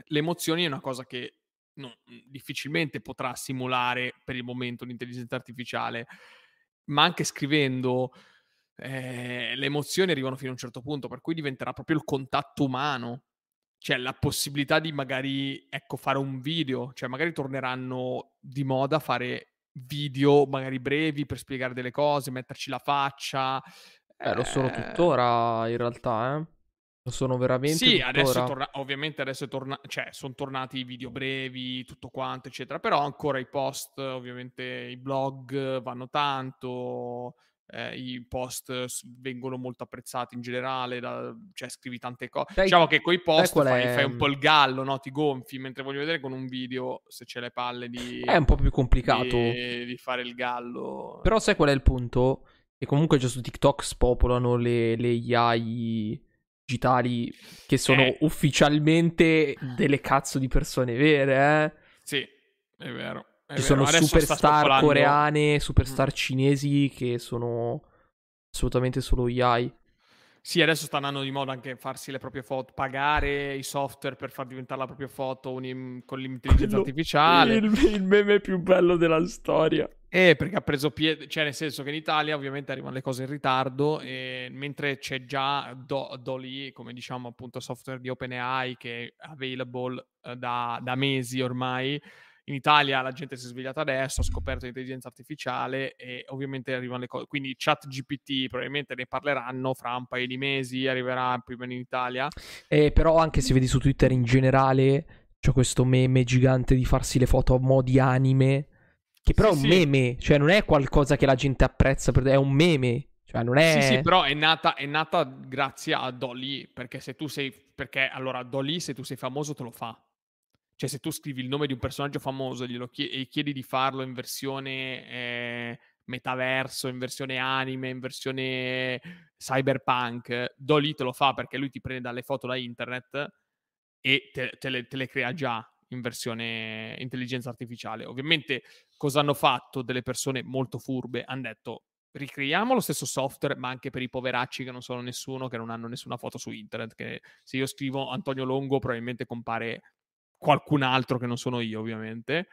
L'emozione è una cosa che non, difficilmente potrà simulare per il momento l'intelligenza artificiale, ma anche scrivendo... Eh, le emozioni arrivano fino a un certo punto, per cui diventerà proprio il contatto umano, cioè la possibilità di magari, ecco, fare un video, cioè magari torneranno di moda fare video magari brevi per spiegare delle cose, metterci la faccia. Eh, eh... lo sono tuttora in realtà, eh. Lo sono veramente sì, tuttora. Adesso torna... ovviamente adesso è torna... cioè sono tornati i video brevi, tutto quanto eccetera, però ancora i post, ovviamente i blog vanno tanto. Eh, i post vengono molto apprezzati in generale, da, cioè scrivi tante cose, dai, diciamo che coi post fai, è... fai un po' il gallo, no? Ti gonfi, mentre voglio vedere con un video se c'è le palle di è un po' più complicato di, di fare il gallo. Però sai qual è il punto? Che comunque già su TikTok spopolano le, le A I digitali che sono eh. ufficialmente delle cazzo di persone vere, eh? Sì, è vero. Ci sono adesso superstar coreane, superstar mm. cinesi che sono assolutamente solo A I. Sì, adesso sta andando di moda anche farsi le proprie foto, pagare i software per far diventare la propria foto un, con l'intelligenza Quello, artificiale. Il, il meme più bello della storia. Eh, perché ha preso piede, cioè nel senso che in Italia ovviamente arrivano le cose in ritardo, e mentre c'è già D A L L-E, come diciamo appunto software di OpenAI che è available da, da mesi ormai. In Italia la gente si è svegliata adesso, ha scoperto l'intelligenza artificiale e ovviamente arrivano le cose. Quindi ChatGPT probabilmente ne parleranno fra un paio di mesi, arriverà prima in Italia. Eh, però anche se vedi su Twitter in generale c'è questo meme gigante di farsi le foto a mo' di anime, che però sì, è un sì. meme, cioè non è qualcosa che la gente apprezza, per... è un meme. Cioè non è... Sì, sì, però è nata, è nata grazie a D A L L-E, perché se tu sei... Perché allora D A L L-E se tu sei famoso te lo fa. Cioè se tu scrivi il nome di un personaggio famoso glielo chiedi, e gli chiedi di farlo in versione eh, metaverso, in versione anime, in versione cyberpunk, D A L L-E te lo fa, perché lui ti prende dalle foto da internet e te, te, le, te le crea già in versione intelligenza artificiale. Ovviamente cosa hanno fatto delle persone molto furbe? Hanno detto ricreiamo lo stesso software ma anche per i poveracci che non sono nessuno, che non hanno nessuna foto su internet, che se io scrivo Antonio Longo probabilmente compare... qualcun altro che non sono io, ovviamente.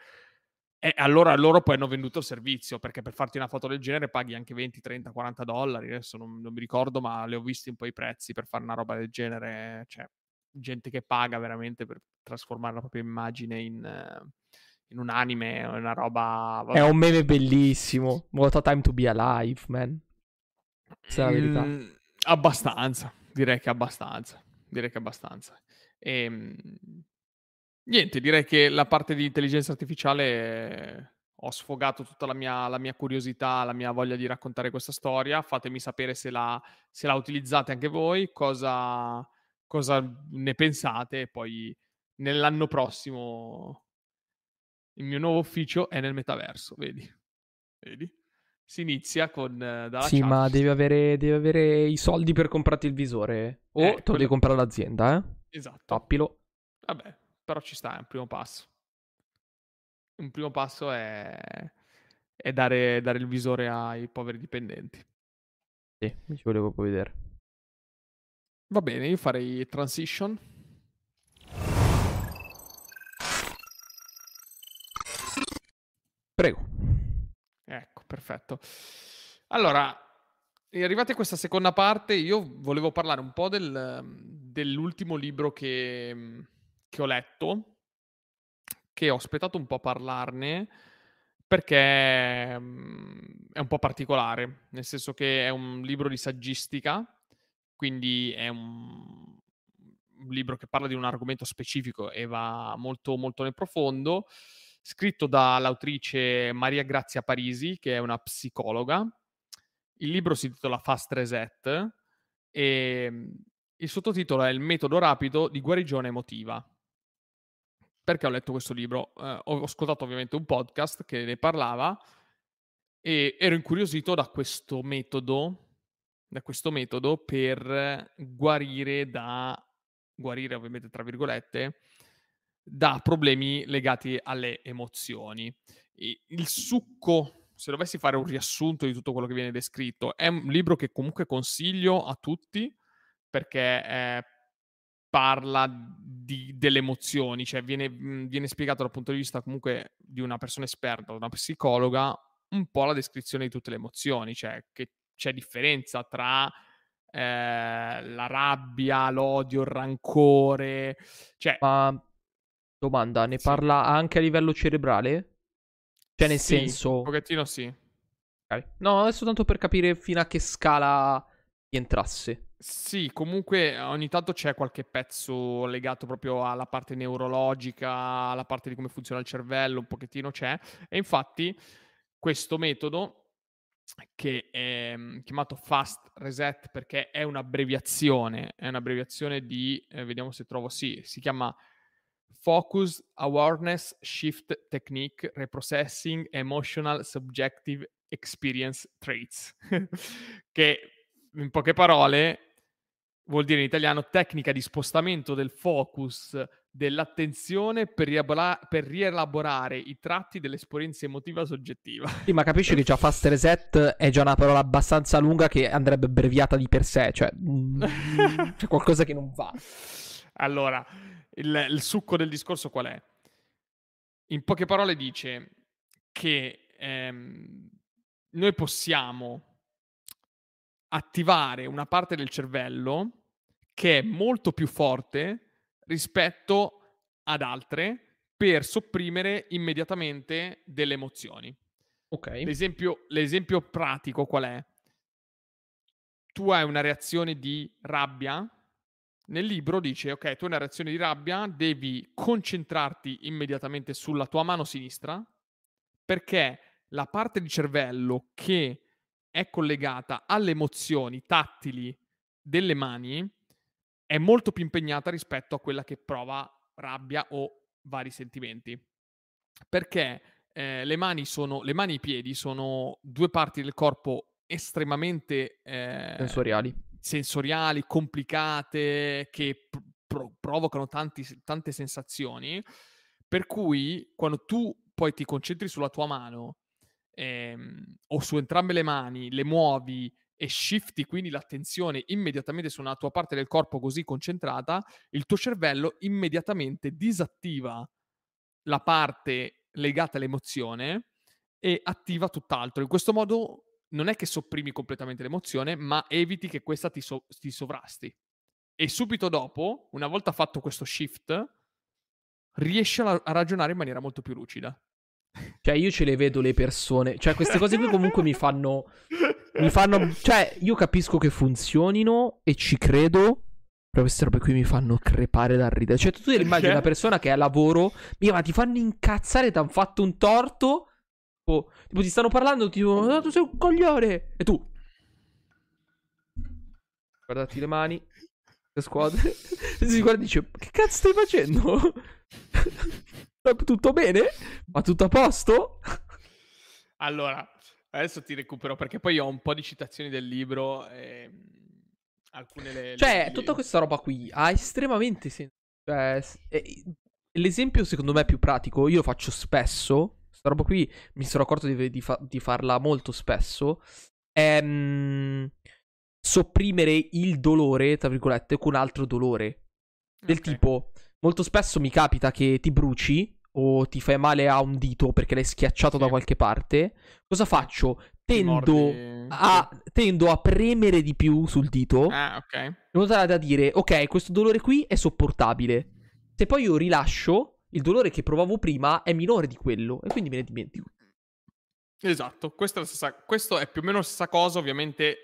E allora loro poi hanno venduto il servizio, perché per farti una foto del genere paghi anche venti, trenta, quaranta dollari, adesso non, non mi ricordo, ma le ho visti un po' i prezzi per fare una roba del genere, cioè gente che paga veramente per trasformare la propria immagine in, in un anime, una roba... Vabbè. È un meme bellissimo, What a Time to be Alive, man. Questa è la verità. Mm, abbastanza, direi che abbastanza, direi che abbastanza. E... Niente, direi che la parte di intelligenza artificiale ho sfogato tutta la mia, la mia curiosità, la mia voglia di raccontare questa storia. Fatemi sapere se la, se la utilizzate anche voi, cosa, cosa ne pensate. E poi nell'anno prossimo il mio nuovo ufficio è nel metaverso, vedi? Vedi? Si inizia con eh, dalla sì, chat. Ma devi avere, devi avere i soldi per comprarti il visore. O eh, te lo quello... devi comprare l'azienda, eh? Esatto. Appilo. Vabbè. Però ci sta, è un primo passo. Un primo passo è, è dare, dare il visore ai poveri dipendenti. Sì, ci volevo poi vedere. Va bene, io farei transition. Prego. Ecco, perfetto. Allora, arrivati a questa seconda parte, io volevo parlare un po' del, dell'ultimo libro che... che ho letto, che ho aspettato un po' a parlarne perché è un po' particolare, nel senso che è un libro di saggistica, quindi è un, un libro che parla di un argomento specifico e va molto molto nel profondo, scritto dall'autrice Maria Grazia Parisi, che è una psicologa. Il libro si intitola Fast Reset e il sottotitolo è Il metodo rapido di guarigione emotiva. Perché ho letto questo libro? Eh, ho ascoltato ovviamente un podcast che ne parlava e ero incuriosito da questo metodo, da questo metodo per guarire da, guarire ovviamente tra virgolette, da problemi legati alle emozioni. E il succo, se dovessi fare un riassunto di tutto quello che viene descritto, è un libro che comunque consiglio a tutti perché eh, parla di, delle emozioni, cioè viene, viene spiegato dal punto di vista comunque di una persona esperta, una psicologa, un po' la descrizione di tutte le emozioni, cioè che c'è differenza tra eh, la rabbia, l'odio, il rancore. Cioè... Ma domanda, ne sì. Parla anche a livello cerebrale? Cioè nel sì, senso... un pochettino sì. Okay. No, adesso tanto per capire fino a che scala rientrasse. Sì, comunque ogni tanto c'è qualche pezzo legato proprio alla parte neurologica, alla parte di come funziona il cervello, un pochettino c'è. E infatti questo metodo, che è chiamato Fast Reset perché è un'abbreviazione, è un'abbreviazione di, eh, vediamo se trovo, sì, si chiama Focus Awareness Shift Technique Reprocessing Emotional Subjective Experience Traits, che in poche parole vuol dire in italiano tecnica di spostamento del focus dell'attenzione per, riabla- per rielaborare i tratti dell'esperienza emotiva soggettiva. Sì, ma capisci che già Fast Reset è già una parola abbastanza lunga che andrebbe abbreviata di per sé, cioè c'è qualcosa che non va. Allora, il, il succo del discorso qual è? In poche parole dice che ehm, noi possiamo attivare una parte del cervello che è molto più forte rispetto ad altre per sopprimere immediatamente delle emozioni. Ok. L'esempio, l'esempio pratico qual è? Tu hai una reazione di rabbia. Nel libro dice, ok, tu hai una reazione di rabbia, devi concentrarti immediatamente sulla tua mano sinistra perché la parte di cervello che è collegata alle emozioni tattili delle mani è molto più impegnata rispetto a quella che prova rabbia o vari sentimenti, perché eh, le mani sono le mani e i piedi sono due parti del corpo estremamente eh, sensoriali. sensoriali complicate che pro- provocano tanti, tante sensazioni, per cui quando tu poi ti concentri sulla tua mano Ehm, o su entrambe le mani, le muovi e shifti quindi l'attenzione immediatamente su una tua parte del corpo così concentrata, il tuo cervello immediatamente disattiva la parte legata all'emozione e attiva tutt'altro. In questo modo non è che sopprimi completamente l'emozione, ma eviti che questa ti, so- ti sovrasti. E subito dopo, una volta fatto questo shift, riesci a, la- a ragionare in maniera molto più lucida. Cioè io ce le vedo le persone, cioè queste cose qui comunque mi fanno, mi fanno, cioè io capisco che funzionino e ci credo, Però queste robe qui mi fanno crepare dal ridere. Cioè, tu immagini una persona che è a lavoro, mia, ma ti fanno incazzare, ti hanno fatto un torto. Oh, tipo, ti stanno parlando, tipo, no, tu sei un coglione. E tu, guardati le mani, le squadre. E si guarda e dice, che cazzo stai facendo? Tutto bene? Ma tutto a posto? Allora, adesso ti recupero, perché poi ho un po' di citazioni del libro e alcune le, cioè, le... tutta questa roba qui ha estremamente senso. Cioè, l'esempio secondo me più pratico, io lo faccio spesso. Questa roba qui mi sono accorto di, di, fa- di farla molto spesso. È mm, sopprimere il dolore, tra virgolette, con altro dolore. Del okay. tipo, molto spesso mi capita che ti bruci o ti fai male a un dito perché l'hai schiacciato sì. da qualche parte. Cosa faccio? Tendo a, tendo a premere di più sul dito. Ah, ok. In modo tale da dire, ok, questo dolore qui è sopportabile. Se poi io rilascio, il dolore che provavo prima è minore di quello e quindi me ne dimentico. Esatto, questa è la stessa, questo è più o meno la stessa cosa, ovviamente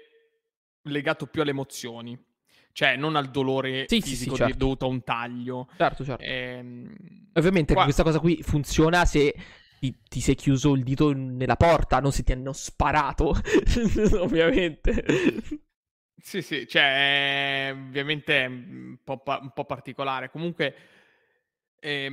legato più alle emozioni, cioè non al dolore sì, fisico sì, sì, certo. dovuto a un taglio. Certo, certo. Ehm... Ovviamente qua... questa cosa qui funziona se ti, ti sei chiuso il dito nella porta, non se ti hanno sparato, ovviamente. Sì, sì, cioè ovviamente è un po', pa- un po' particolare, comunque... Nel,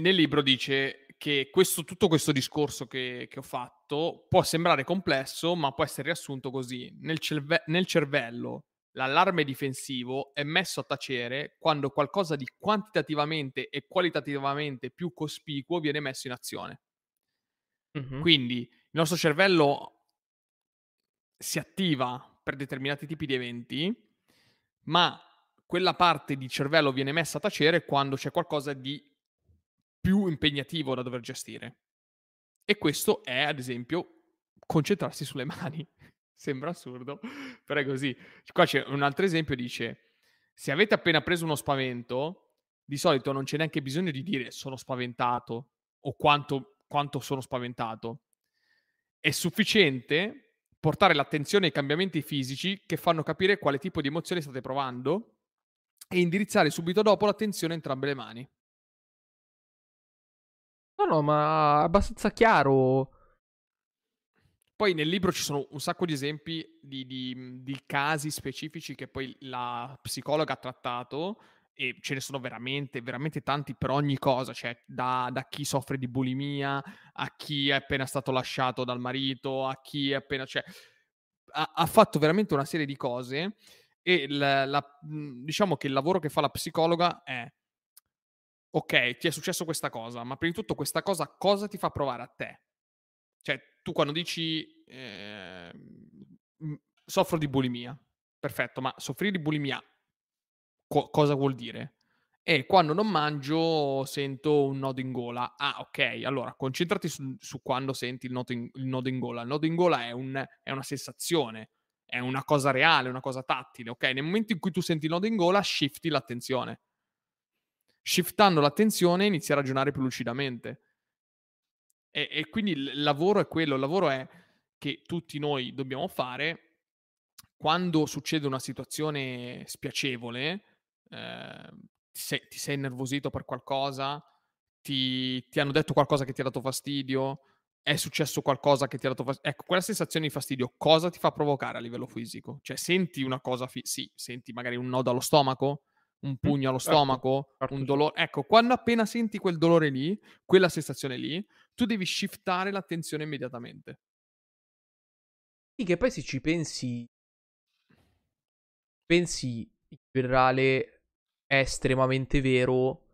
nel libro dice che questo, tutto questo discorso che, che ho fatto può sembrare complesso, ma può essere riassunto così: nel, cerve- nel cervello l'allarme difensivo è messo a tacere quando qualcosa di quantitativamente e qualitativamente più cospicuo viene messo in azione. Mm-hmm. Quindi il nostro cervello si attiva per determinati tipi di eventi, ma quella parte di cervello viene messa a tacere quando c'è qualcosa di più impegnativo da dover gestire. E questo è, ad esempio, concentrarsi sulle mani. Sembra assurdo, però è così. Qua c'è un altro esempio, dice, se avete appena preso uno spavento, di solito non c'è neanche bisogno di dire sono spaventato o quanto, quanto sono spaventato. È sufficiente portare l'attenzione ai cambiamenti fisici che fanno capire quale tipo di emozione state provando e indirizzare subito dopo l'attenzione a entrambe le mani. No, no, ma abbastanza chiaro. Poi nel libro ci sono un sacco di esempi di, di, di casi specifici che poi la psicologa ha trattato, e ce ne sono veramente, veramente tanti per ogni cosa, cioè da, da chi soffre di bulimia, a chi è appena stato lasciato dal marito, a chi è appena... Cioè, ha, ha fatto veramente una serie di cose... E la, la, diciamo che il lavoro che fa la psicologa è, ok, ti è successo questa cosa, ma prima di tutto questa cosa cosa ti fa provare a te? Cioè, tu quando dici eh, soffro di bulimia, perfetto, ma soffrire di bulimia co- cosa vuol dire? E quando non mangio sento un nodo in gola. Ah, ok, allora concentrati su, su quando senti il nodo, in, il nodo in gola. Il nodo in gola è, un, è una sensazione. È una cosa reale, una cosa tattile, ok? Nel momento in cui tu senti il nodo in gola, shifti l'attenzione. Shiftando l'attenzione inizi a ragionare più lucidamente. E, e quindi il lavoro è quello, il lavoro è che tutti noi dobbiamo fare quando succede una situazione spiacevole, eh, ti, sei, ti sei innervosito per qualcosa, ti, ti hanno detto qualcosa che ti ha dato fastidio, è successo qualcosa che ti ha dato fastidio. Ecco, quella sensazione di fastidio cosa ti fa provocare a livello fisico? Cioè, senti una cosa... Fi- sì, senti magari un nodo allo stomaco, un pugno allo stomaco, un dolore... Ecco, quando appena senti quel dolore lì, quella sensazione lì, tu devi shiftare l'attenzione immediatamente. Sì, che poi se ci pensi... Pensi, in generale, è estremamente vero...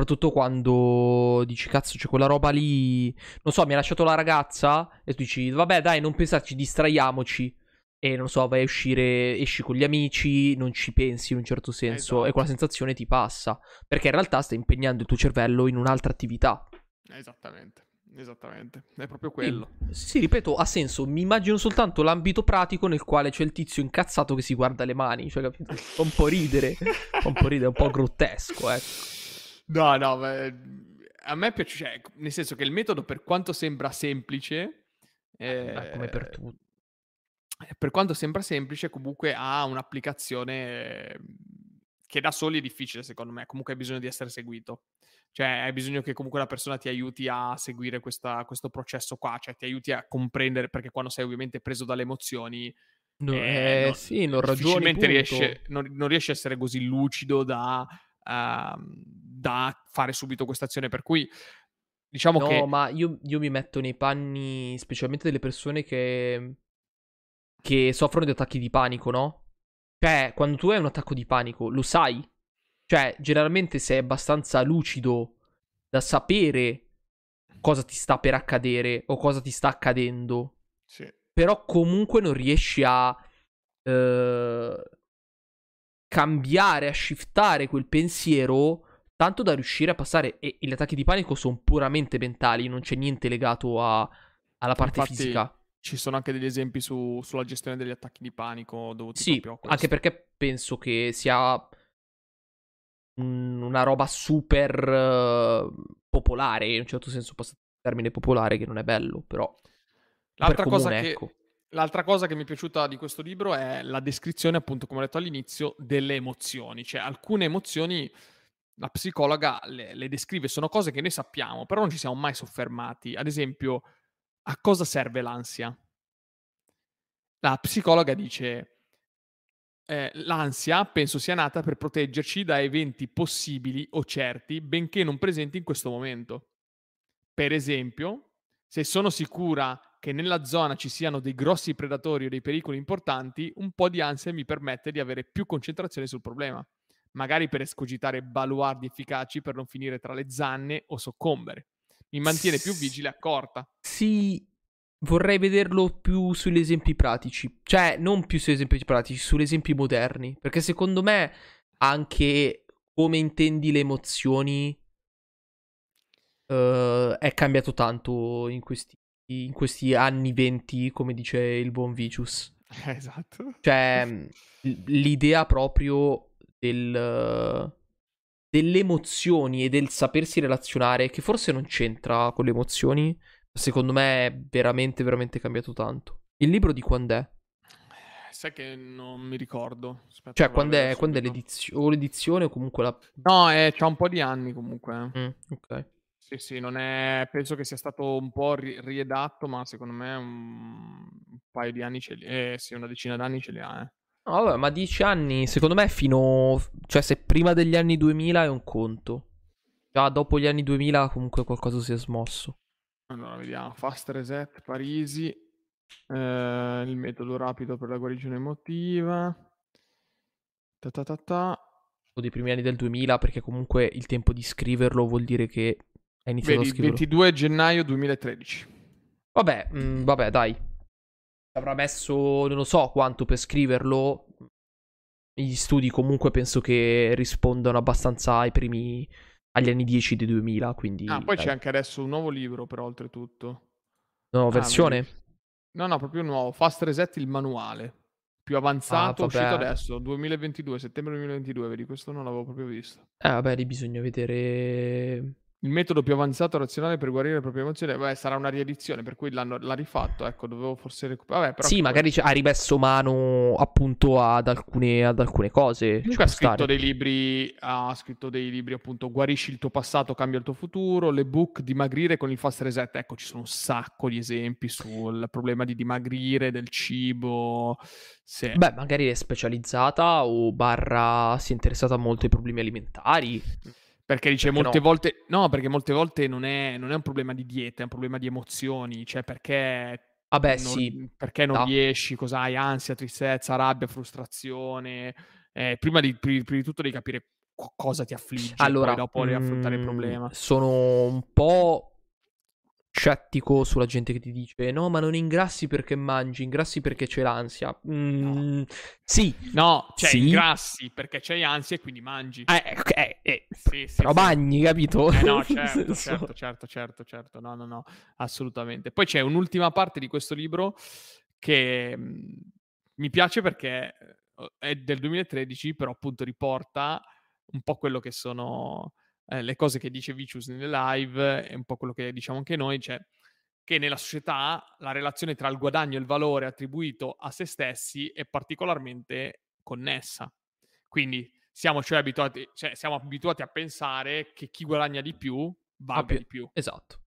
Soprattutto quando dici, cazzo, c'è quella roba lì, non so, mi ha lasciato la ragazza, e tu dici, vabbè dai, non pensarci, distraiamoci, e non so, vai a uscire, esci con gli amici, non ci pensi in un certo senso, esatto. E quella sensazione ti passa, perché in realtà stai impegnando il tuo cervello in un'altra attività. Esattamente, esattamente, è proprio quello. Sì, sì, ripeto, ha senso, mi immagino soltanto l'ambito pratico nel quale c'è il tizio incazzato che si guarda le mani, cioè, capito? Fa un po' ridere, fa un po' ridere, un po' grottesco, ecco. No, no, a me piace, cioè, nel senso che il metodo, per quanto sembra semplice, eh, come per tutti, per quanto sembra semplice, comunque ha un'applicazione che da soli è difficile, secondo me. Comunque hai bisogno di essere seguito. Cioè, hai bisogno che comunque la persona ti aiuti a seguire questa, questo processo qua. Cioè, ti aiuti a comprendere, perché quando sei ovviamente preso dalle emozioni... No, eh, non, sì, non ragioni, riesce, non, non riesce a essere così lucido da, uh, da fare subito questa azione. Per cui, diciamo no, che... No, ma io, io mi metto nei panni, specialmente delle persone che... che soffrono di attacchi di panico, no? Cioè, quando tu hai un attacco di panico, lo sai. Cioè, generalmente sei abbastanza lucido da sapere cosa ti sta per accadere o cosa ti sta accadendo. Sì. Però comunque non riesci a eh, cambiare, a shiftare quel pensiero tanto da riuscire a passare. E gli attacchi di panico sono puramente mentali, non c'è niente legato a, alla parte Infatti... fisica. Ci sono anche degli esempi su, sulla gestione degli attacchi di panico dovuti sì, proprio a questo. Anche perché penso che sia una roba super uh, popolare, in un certo senso passa il termine popolare, che non è bello, però... L'altra, per cosa comune, che, ecco. l'altra cosa che mi è piaciuta di questo libro è la descrizione, appunto, come ho detto all'inizio, delle emozioni. Cioè, alcune emozioni... La psicologa le, le descrive, sono cose che noi sappiamo, però non ci siamo mai soffermati. Ad esempio... A cosa serve l'ansia? La psicologa dice eh, l'ansia penso sia nata per proteggerci da eventi possibili o certi, benché non presenti in questo momento. Per esempio, se sono sicura che nella zona ci siano dei grossi predatori o dei pericoli importanti, un po' di ansia mi permette di avere più concentrazione sul problema, magari per escogitare baluardi efficaci per non finire tra le zanne o soccombere. Mi mantiene più vigile e accorta. Sì, vorrei vederlo più sugli esempi pratici. Cioè, non più sugli esempi pratici, sugli esempi moderni. Perché secondo me anche come intendi le emozioni uh, è cambiato tanto in questi, in questi anni venti, come dice il buon Vicious. Esatto. Cioè, l'idea proprio del... Uh, delle emozioni e del sapersi relazionare, che forse non c'entra con le emozioni, secondo me è veramente, veramente cambiato tanto. Il libro di quand'è? Sai che non mi ricordo. Aspetta, cioè, quando è, quando è l'edizione? O l'edizione o comunque la... No, è, c'ha un po' di anni comunque. Mm, ok. Sì, sì, non è... Penso che sia stato un po' ri- riedatto, ma secondo me un, un paio di anni ce li ha. Eh, sì, una decina d'anni ce li ha, eh. No, vabbè, ma dieci anni, secondo me, fino... Cioè, se prima degli anni duemila è un conto. Già dopo gli anni duemila comunque qualcosa si è smosso. Allora, vediamo. Fast Reset, Parisi. Eh, il metodo rapido per la guarigione emotiva. Ta ta ta ta. O dei primi anni del duemila, perché comunque il tempo di scriverlo vuol dire che è iniziato Vedi, a scriverlo. ventidue gennaio duemilatredici. Vabbè, mh, vabbè, dai. Avrà messo non lo so quanto per scriverlo. Gli studi comunque penso che rispondano abbastanza ai primi, agli anni dieci di duemila, quindi... Ah, poi dai. C'è anche adesso un nuovo libro, però, oltretutto. No, ah, versione? Mi... No, no, proprio nuovo. Fast Reset, il manuale più avanzato, ah, uscito adesso, duemilaventidue, settembre duemilaventidue, vedi, questo non l'avevo proprio visto. Eh, vabbè, lì bisogna vedere... Il metodo più avanzato razionale per guarire le proprie emozioni. Beh, sarà una riedizione, per cui l'hanno, l'ha rifatto. Ecco, dovevo forse recuperare. Vabbè, però sì, magari poi... ha rimesso mano appunto ad alcune, ad alcune cose. Comunque ha scritto stare. dei libri, ha scritto dei libri appunto, Guarisci il tuo passato, cambia il tuo futuro, le book, Dimagrire con il Fast Reset. Ecco, ci sono un sacco di esempi sul problema di dimagrire, del cibo. Se... Beh, magari è specializzata o barra si è interessata molto ai problemi alimentari. Perché dice perché molte no. volte... No, perché molte volte non è, non è un problema di dieta, è un problema di emozioni. Cioè, perché... Vabbè, non, sì. Perché non no. riesci, cos'hai? Ansia, tristezza, rabbia, frustrazione. Eh, prima, di, prima di tutto devi capire cosa ti affligge. Allora, poi dopo mh, affrontare il problema. Sono un po' scettico sulla gente che ti dice no, ma non ingrassi perché mangi, ingrassi perché c'è l'ansia. Mm, no. Sì. No, cioè sì. ingrassi perché c'hai ansia e quindi mangi. Eh, okay, eh. Sì, sì, però sì. Bagni, capito? Eh no, certo, certo, certo, certo, certo, no, no, no, assolutamente. Poi c'è un'ultima parte di questo libro che mi piace perché è del duemilatredici, però appunto riporta un po' quello che sono... Eh, le cose che dice Vicious nelle live è un po' quello che diciamo anche noi, cioè che nella società la relazione tra il guadagno e il valore attribuito a se stessi è particolarmente connessa. Quindi Siamo cioè abituati, cioè siamo abituati a pensare che chi guadagna di più valga di più. Esatto.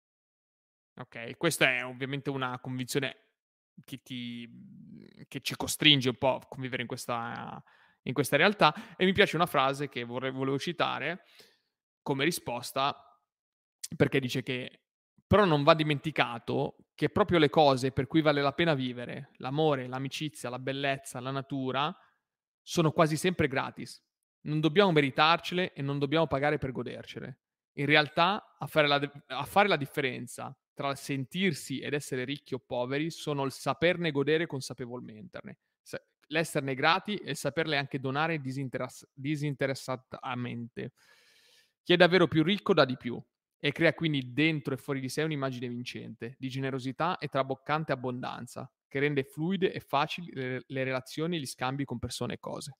Ok, questa è ovviamente una convinzione che ti che ci costringe un po' a convivere in questa in questa realtà, e mi piace una frase che vorrei, volevo citare come risposta, perché dice che però non va dimenticato che proprio le cose per cui vale la pena vivere, l'amore, l'amicizia, la bellezza, la natura, sono quasi sempre gratis. Non dobbiamo meritarcele e non dobbiamo pagare per godercele. In realtà, a fare la, a fare la differenza tra sentirsi ed essere ricchi o poveri sono il saperne godere consapevolmente, l'esserne grati e il saperle anche donare disinteress- disinteressatamente. Chi è davvero più ricco dà di più, e crea quindi dentro e fuori di sé un'immagine vincente, di generosità e traboccante abbondanza, che rende fluide e facili le, le relazioni e gli scambi con persone e cose.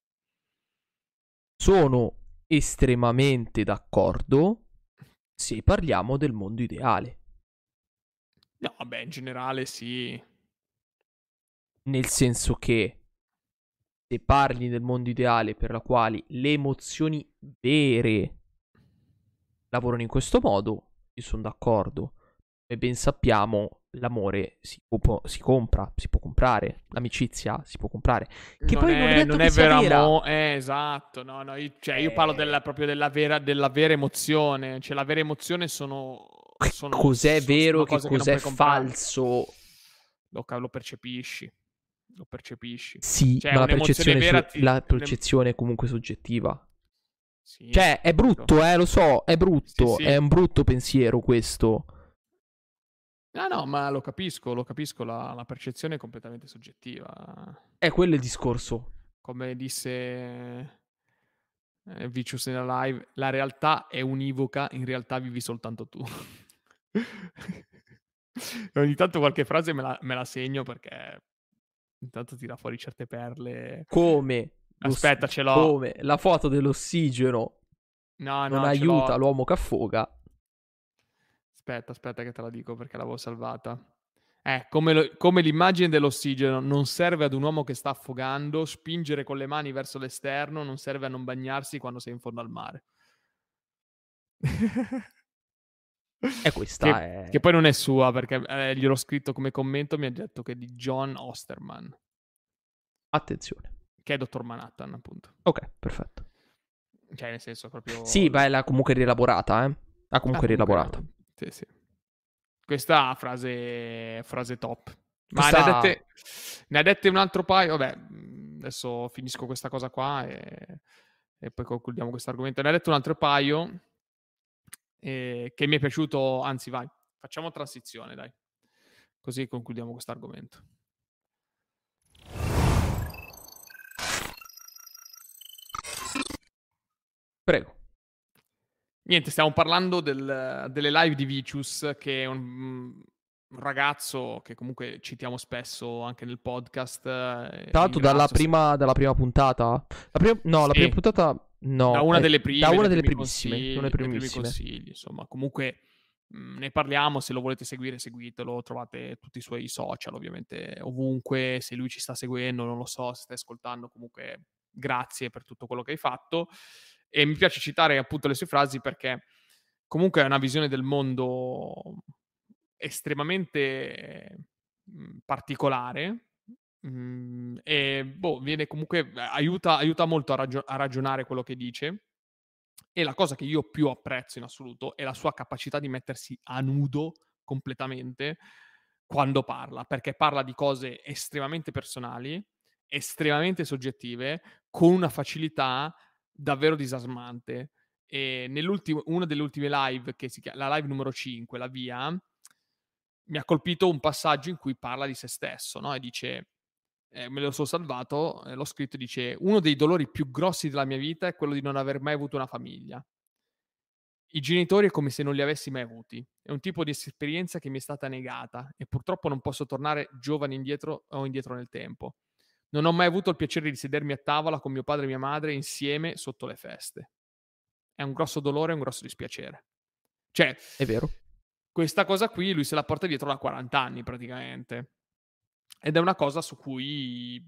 Sono estremamente d'accordo se parliamo del mondo ideale. No, beh, in generale sì. Nel senso che se parli del mondo ideale per la quale le emozioni vere lavorano in questo modo, io sono d'accordo. Come ben sappiamo, l'amore si, può, si compra, si può comprare, l'amicizia si può comprare. Che non poi è, non è detto non che è sia vera. Amo- eh, esatto, no, no, io, cioè, eh... io parlo della, proprio della vera, della vera emozione. Cioè, la vera emozione sono... sono cos'è sono, vero, sono che cos'è che falso? Lo, lo percepisci, lo percepisci. Sì, cioè, ma la percezione, vera ti... la percezione è comunque soggettiva. Sì, cioè è brutto, eh, lo so, è brutto, sì, sì. È un brutto pensiero questo. No, no, ma lo capisco, lo capisco, la, la percezione è completamente soggettiva. È quello il discorso. Come disse eh, Vicious nella live, la realtà è univoca, in realtà vivi soltanto tu. Ogni tanto qualche frase me la, me la segno perché intanto tira fuori certe perle. Come? Aspetta, ce l'ho. Come la foto dell'ossigeno no, non no, aiuta l'uomo che affoga. Aspetta, aspetta che te la dico perché l'avevo salvata. Eh, come, lo, come l'immagine dell'ossigeno non serve ad un uomo che sta affogando, spingere con le mani verso l'esterno non serve a non bagnarsi quando sei in fondo al mare. E questa che, è... Che poi non è sua perché eh, gliel'ho scritto come commento, mi ha detto che è di John Osterman. Attenzione. Che è Dottor Manhattan, appunto. Ok, perfetto. Cioè, nel senso proprio... Sì, ma l'ha comunque rielaborata, eh. L'ha comunque ah, rielaborata. Comunque... Sì, sì. Questa frase frase top. Ma questa... ne, ha dette... ne ha dette un altro paio... Vabbè, adesso finisco questa cosa qua e, e poi concludiamo questo argomento. Ne ha detto un altro paio eh, che mi è piaciuto... Anzi, vai, facciamo transizione, dai. Così concludiamo questo argomento. Prego. Niente, stiamo parlando del, delle live di Vicious, che è un, un ragazzo che comunque citiamo spesso anche nel podcast. Tra l'altro dalla prima, dalla prima puntata? La prima, no, la sì. prima puntata no. Da una è, delle prime. Da una delle primissime. Consigli, non è primissime. Primi consigli, insomma, comunque mh, ne parliamo, se lo volete seguire seguitelo, trovate tutti i suoi social ovviamente ovunque, se lui ci sta seguendo, non lo so, se stai ascoltando comunque grazie per tutto quello che hai fatto. E mi piace citare appunto le sue frasi perché comunque è una visione del mondo estremamente particolare mh, e boh, viene comunque aiuta, aiuta molto a, ragion- a ragionare quello che dice. E la cosa che io più apprezzo in assoluto è la sua capacità di mettersi a nudo completamente quando parla, perché parla di cose estremamente personali, estremamente soggettive, con una facilità davvero disarmante. E nell'ultimo, una delle ultime live, che si chiama la live numero cinque, la via, mi ha colpito un passaggio in cui parla di se stesso, no? E dice, eh, me lo sono salvato, eh, l'ho scritto, dice: uno dei dolori più grossi della mia vita è quello di non aver mai avuto una famiglia. I genitori è come se non li avessi mai avuti. È un tipo di esperienza che mi è stata negata e purtroppo non posso tornare giovane indietro o indietro nel tempo. Non ho mai avuto il piacere di sedermi a tavola con mio padre e mia madre insieme sotto le feste. È un grosso dolore, è un grosso dispiacere. Cioè, è vero. Questa cosa qui lui se la porta dietro da quaranta anni praticamente. Ed è una cosa su cui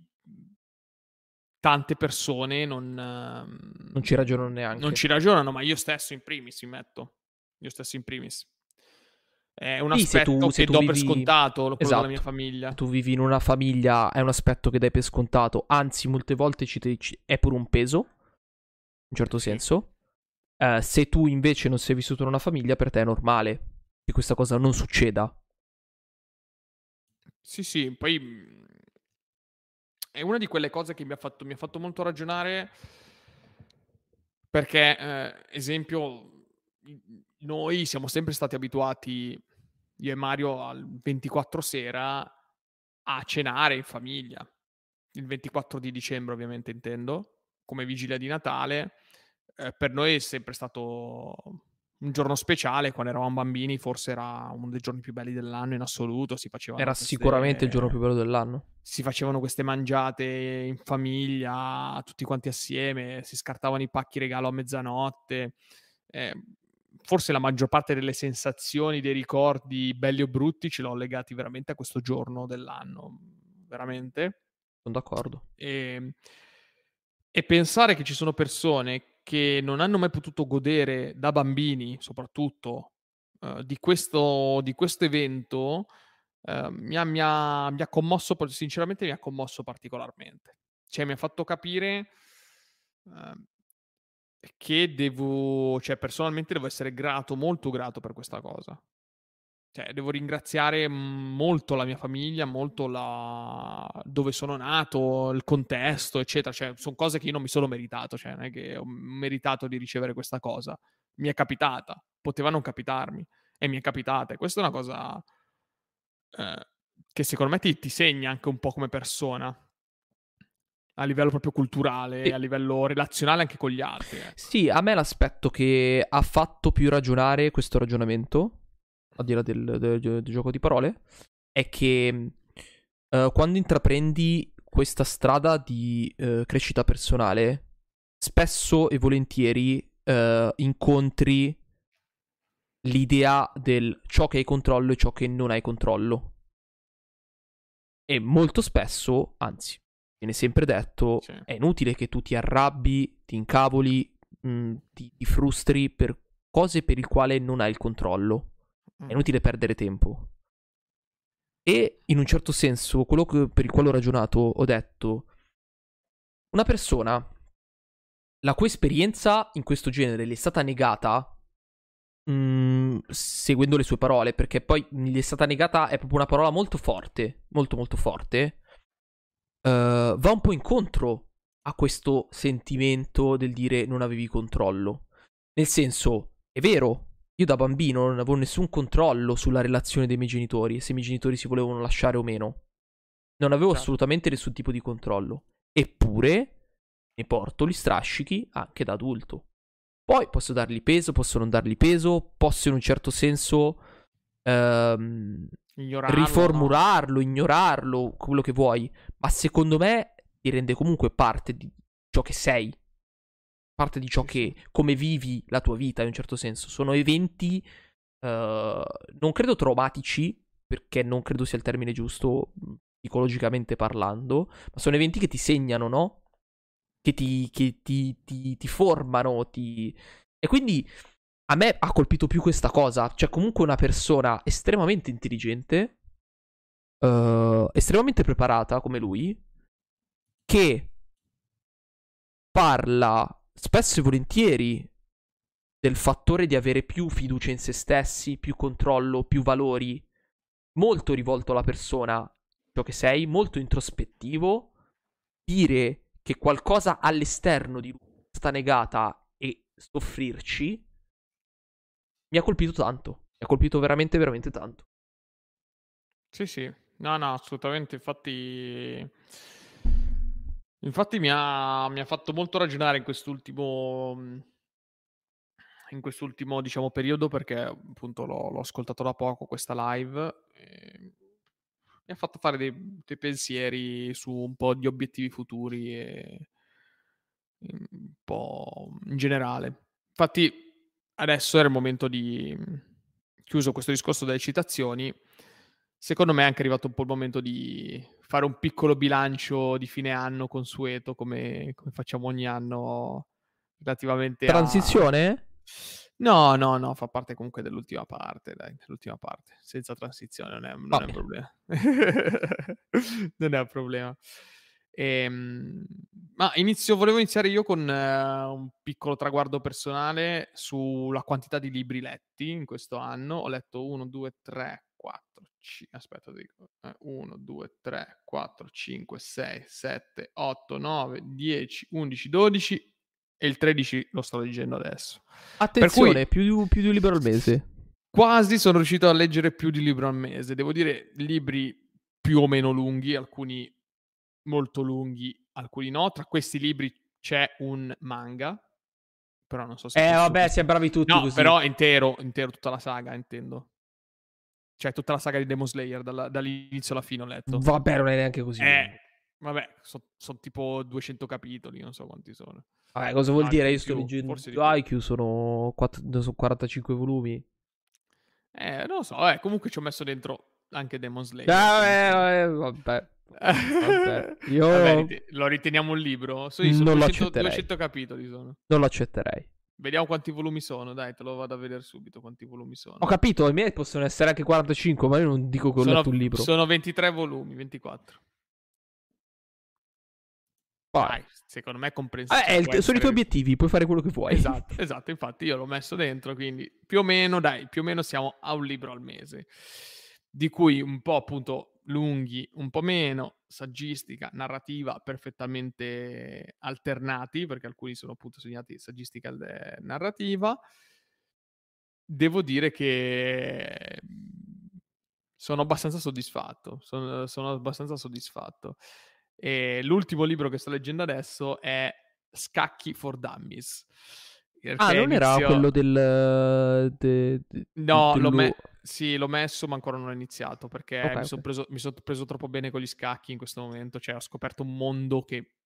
tante persone non, non ci ragionano neanche. Non ci ragionano, ma io stesso in primis mi metto. Io stesso in primis. È un aspetto sì, se tu, se che tu do vivi... per scontato, quello esatto. della mia famiglia. Tu vivi in una famiglia, è un aspetto che dai per scontato, anzi molte volte ci, ci, è pure un peso, in un certo sì. senso. Uh, se tu invece non sei vissuto in una famiglia, per te è normale che questa cosa non succeda. Sì, sì, poi... È una di quelle cose che mi ha fatto, mi ha fatto molto ragionare, perché, eh, esempio, noi siamo sempre stati abituati, io e Mario, al ventiquattro sera a cenare in famiglia. Il ventiquattro di dicembre, ovviamente, intendo, come vigilia di Natale. Eh, per noi è sempre stato un giorno speciale, quando eravamo bambini, forse era uno dei giorni più belli dell'anno in assoluto. Si faceva era queste... sicuramente il giorno più bello dell'anno. Si facevano queste mangiate in famiglia, tutti quanti assieme, si scartavano i pacchi regalo a mezzanotte. Eh, forse la maggior parte delle sensazioni, dei ricordi belli o brutti, ce l'ho legati veramente a questo giorno dell'anno. Veramente. Sono d'accordo. E, e pensare che ci sono persone che non hanno mai potuto godere da bambini, soprattutto, uh, di questo di questo evento, uh, mi, ha, mi, ha, mi ha commosso, sinceramente mi ha commosso particolarmente. Cioè mi ha fatto capire uh, che devo, cioè personalmente devo essere grato, molto grato per questa cosa. Cioè devo ringraziare molto la mia famiglia, molto la... dove sono nato, il contesto, eccetera. Cioè sono cose che io non mi sono meritato, cioè non è che ho meritato di ricevere questa cosa. Mi è capitata, poteva non capitarmi e mi è capitata. E questa è una cosa eh, che secondo me ti, ti segna anche un po' come persona. A livello proprio culturale, e... a livello relazionale anche con gli altri. Ecco. Sì, a me l'aspetto che ha fatto più ragionare questo ragionamento... al di là del, del, del gioco di parole, è che uh, quando intraprendi questa strada di uh, crescita personale, spesso e volentieri uh, incontri l'idea del ciò che hai controllo e ciò che non hai controllo. E molto spesso, anzi, viene sempre detto, sì. è inutile che tu ti arrabbi, ti incavoli, mh, ti, ti frustri per cose per il quale non hai il controllo. È inutile perdere tempo. E in un certo senso, quello che, per il quale ho ragionato, ho detto: una persona la cui esperienza in questo genere le è stata negata, mh, seguendo le sue parole, perché poi gli è stata negata è proprio una parola molto forte, molto molto forte, uh, va un po' incontro a questo sentimento del dire non avevi controllo. Nel senso, è vero, io da bambino non avevo nessun controllo sulla relazione dei miei genitori, se i miei genitori si volevano lasciare o meno. Non avevo certo. assolutamente nessun tipo di controllo. Eppure ne porto gli strascichi anche da adulto. Poi posso dargli peso, posso non dargli peso, posso in un certo senso ehm, ignorarlo, riformularlo, no? ignorarlo, quello che vuoi. Ma secondo me ti rende comunque parte di ciò che sei. Parte di ciò che, come vivi la tua vita in un certo senso, sono eventi uh, non credo traumatici, perché non credo sia il termine giusto psicologicamente parlando, ma sono eventi che ti segnano, no? Che ti, che ti, ti, ti formano, ti... E quindi a me ha colpito più questa cosa, cioè comunque una persona estremamente intelligente, uh, estremamente preparata come lui, che parla spesso e volentieri del fattore di avere più fiducia in se stessi, più controllo, più valori, molto rivolto alla persona, ciò che sei, molto introspettivo. Dire che qualcosa all'esterno di lui sta negata e soffrirci mi ha colpito tanto, mi ha colpito veramente veramente tanto. Sì sì, no no, assolutamente, infatti... Infatti mi ha, mi ha fatto molto ragionare in quest'ultimo, in quest'ultimo diciamo periodo, perché appunto l'ho, l'ho ascoltato da poco questa live, e mi ha fatto fare dei, dei pensieri su un po' di obiettivi futuri e un po' in generale. Infatti adesso era il momento di, chiuso questo discorso delle citazioni, secondo me è anche arrivato un po' il momento di fare un piccolo bilancio di fine anno consueto, come, come facciamo ogni anno relativamente transizione? A... No, no, no, fa parte comunque dell'ultima parte, dai, dell'ultima parte. Senza transizione non è, non è un problema. Non è un problema. E, ma inizio, volevo iniziare io con eh, un piccolo traguardo personale sulla quantità di libri letti in questo anno. Ho letto uno, due, tre, quattro, cinque, aspetta, dico uno, due, tre, quattro, cinque, sei, sette, otto, nove, dieci, undici, dodici e il tredici lo sto leggendo adesso. Attenzione, per cui... più, più di un libro al mese. Quasi sono riuscito a leggere più di un libro al mese, devo dire libri più o meno lunghi, alcuni molto lunghi, alcuni no. Tra questi libri c'è un manga, però non so se... Eh vabbè, si è bravi tutti no, così. Però intero, intero tutta la saga, intendo. Cioè tutta la saga di Demon Slayer, dalla, dall'inizio alla fine ho letto. Vabbè, non è neanche così. Eh, vabbè, sono so tipo duecento capitoli, non so quanti sono. Vabbè, cosa vuol ah, dire? Io sto leggendo I Q, sono quarantacinque volumi. Eh, non lo so, eh, comunque ci ho messo dentro anche Demon Slayer. Vabbè, vabbè. Vabbè, io... Vabbè, lo riteniamo un libro? So, sono non duecento, duecento capitoli sono. Non lo accetterei. Vediamo quanti volumi sono, dai, te lo vado a vedere subito quanti volumi sono. Ho capito, i miei possono essere anche quarantacinque, ma io non dico che ho sono, letto un libro. Sono ventitré volumi, ventiquattro. Vai. Dai, secondo me è comprensibile. Ah, sono essere... i tuoi obiettivi, puoi fare quello che vuoi. Esatto, esatto, infatti io l'ho messo dentro, quindi più o meno, dai, più o meno siamo a un libro al mese. Di cui un po' appunto... lunghi, un po' meno, saggistica, narrativa, perfettamente alternati, perché alcuni sono appunto segnati saggistica e narrativa. Devo dire che sono abbastanza soddisfatto, sono, sono abbastanza soddisfatto. E l'ultimo libro che sto leggendo adesso è Scacchi for Dummies. Ah, non inizio... era quello del... De, de, no, del... l'ho me... sì, l'ho messo, ma ancora non ho iniziato, perché okay, mi okay. sono preso, mi sono preso troppo bene con gli scacchi in questo momento, cioè ho scoperto un mondo che...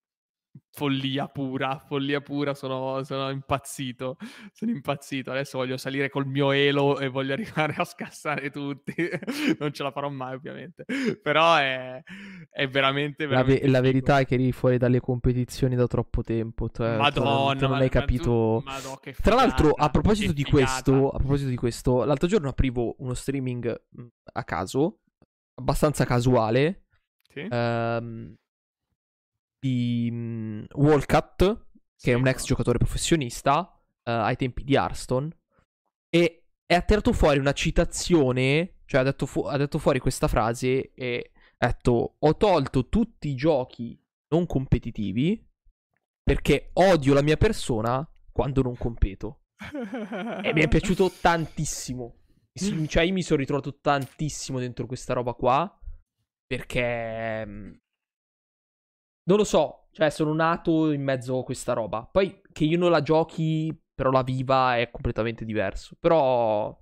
follia pura, follia pura, sono, sono impazzito, sono impazzito. Adesso voglio salire col mio elo e voglio arrivare a scassare tutti. Non ce la farò mai, ovviamente, però è, è veramente, veramente la, ve- la verità è che eri fuori dalle competizioni da troppo tempo, cioè, Madonna, non hai capito. Madonna, che figata, tra l'altro, a proposito di questo, a proposito di questo, l'altro giorno aprivo uno streaming a caso, abbastanza casuale, sì. ehm, di um, Walcott, che sì, è un ex giocatore professionista uh, ai tempi di Hearthstone, e è tirato fuori una citazione, cioè ha detto, fu- ha detto fuori questa frase e ha detto: ho tolto tutti i giochi non competitivi perché odio la mia persona quando non competo. E mi è piaciuto tantissimo, cioè io mi sono ritrovato tantissimo dentro questa roba qua, perché... non lo so, cioè sono nato in mezzo a questa roba. Poi che io non la giochi, però la viva, è completamente diverso. Però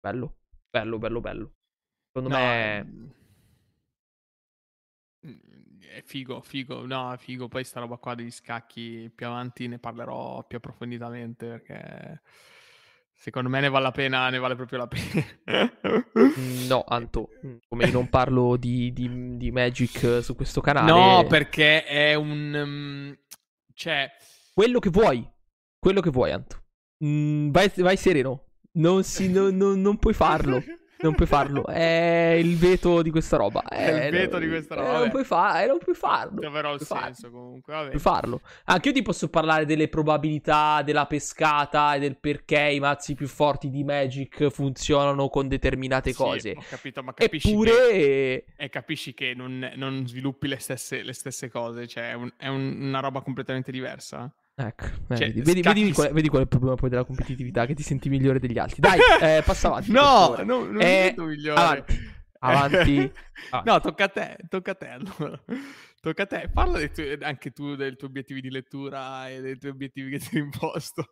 bello, bello, bello, bello. Secondo no, me è figo, figo, no, è figo. Poi sta roba qua degli scacchi più avanti ne parlerò più approfonditamente, perché secondo me ne vale la pena, ne vale proprio la pena. No, Anto, come io non parlo di, di, di Magic su questo canale. No, perché è un... cioè... quello che vuoi, quello che vuoi, Anto. Mm, vai, vai sereno, non, si, no, no, non puoi farlo, non puoi farlo. È il veto di questa roba. È, è il veto no, di questa roba. Eh, non, puoi fa- eh, non puoi farlo. C'è però il senso farlo. Comunque, vabbè. Puoi farlo. Anche io ti posso parlare delle probabilità, della pescata e del perché i mazzi più forti di Magic funzionano con determinate sì, cose. Ho capito, ma capisci Eppure... che... E capisci che non, non sviluppi le stesse, le stesse cose. Cioè, è, un, è un, una roba completamente diversa. Ecco, eh, cioè, vedi, vedi, vedi, qual è, vedi qual è il problema poi della competitività, che ti senti migliore degli altri. Dai, eh, passa avanti. No, no, non eh, mi sento migliore. Avanti, avanti, avanti. No, tocca a te, tocca a te allora. Tocca a te, parla dei tu- anche tu dei tuoi obiettivi di lettura e dei tuoi obiettivi che ti hai imposto.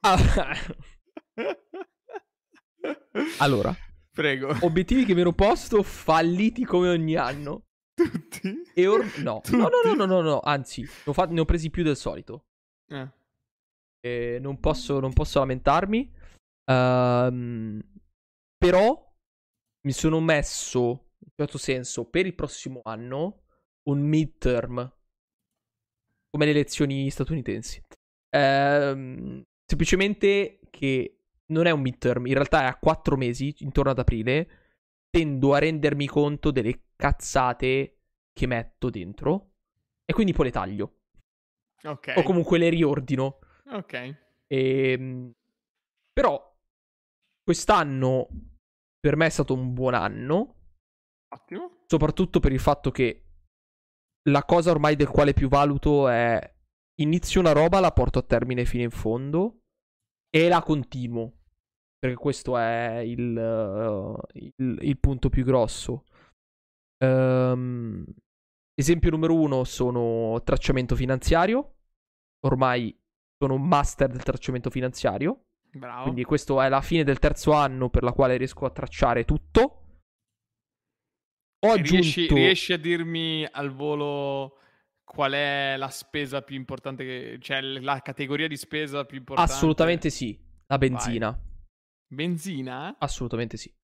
Allora, prego. Obiettivi che mi ero posto, falliti come ogni anno. Tutti? E or- no. Tutti? No, no, no, no, no, no, anzi, ne ho, fat- ne ho presi più del solito. Eh. Eh, non posso, non posso lamentarmi, um, però mi sono messo in certo senso, per il prossimo anno un midterm, come le elezioni statunitensi. Ehm, semplicemente che non è un midterm, in realtà è a quattro mesi, intorno ad aprile. Tendo a rendermi conto delle cazzate che metto dentro e quindi poi le taglio. Ok. O comunque le riordino. Ok. E, però quest'anno per me è stato un buon anno. Ottimo. Soprattutto per il fatto che la cosa ormai del quale più valuto è: inizio una roba, la porto a termine fino in fondo e la continuo, perché questo è il, uh, il, il punto più grosso. Um, esempio numero uno sono tracciamento finanziario. Ormai sono un master del tracciamento finanziario. Bravo. Quindi questo è la fine del terzo anno per la quale riesco a tracciare tutto. Ho aggiunto... riesci, riesci a dirmi al volo qual è la spesa più importante che... cioè la categoria di spesa più importante? Assolutamente sì, la benzina. Vai. Benzina? Assolutamente sì.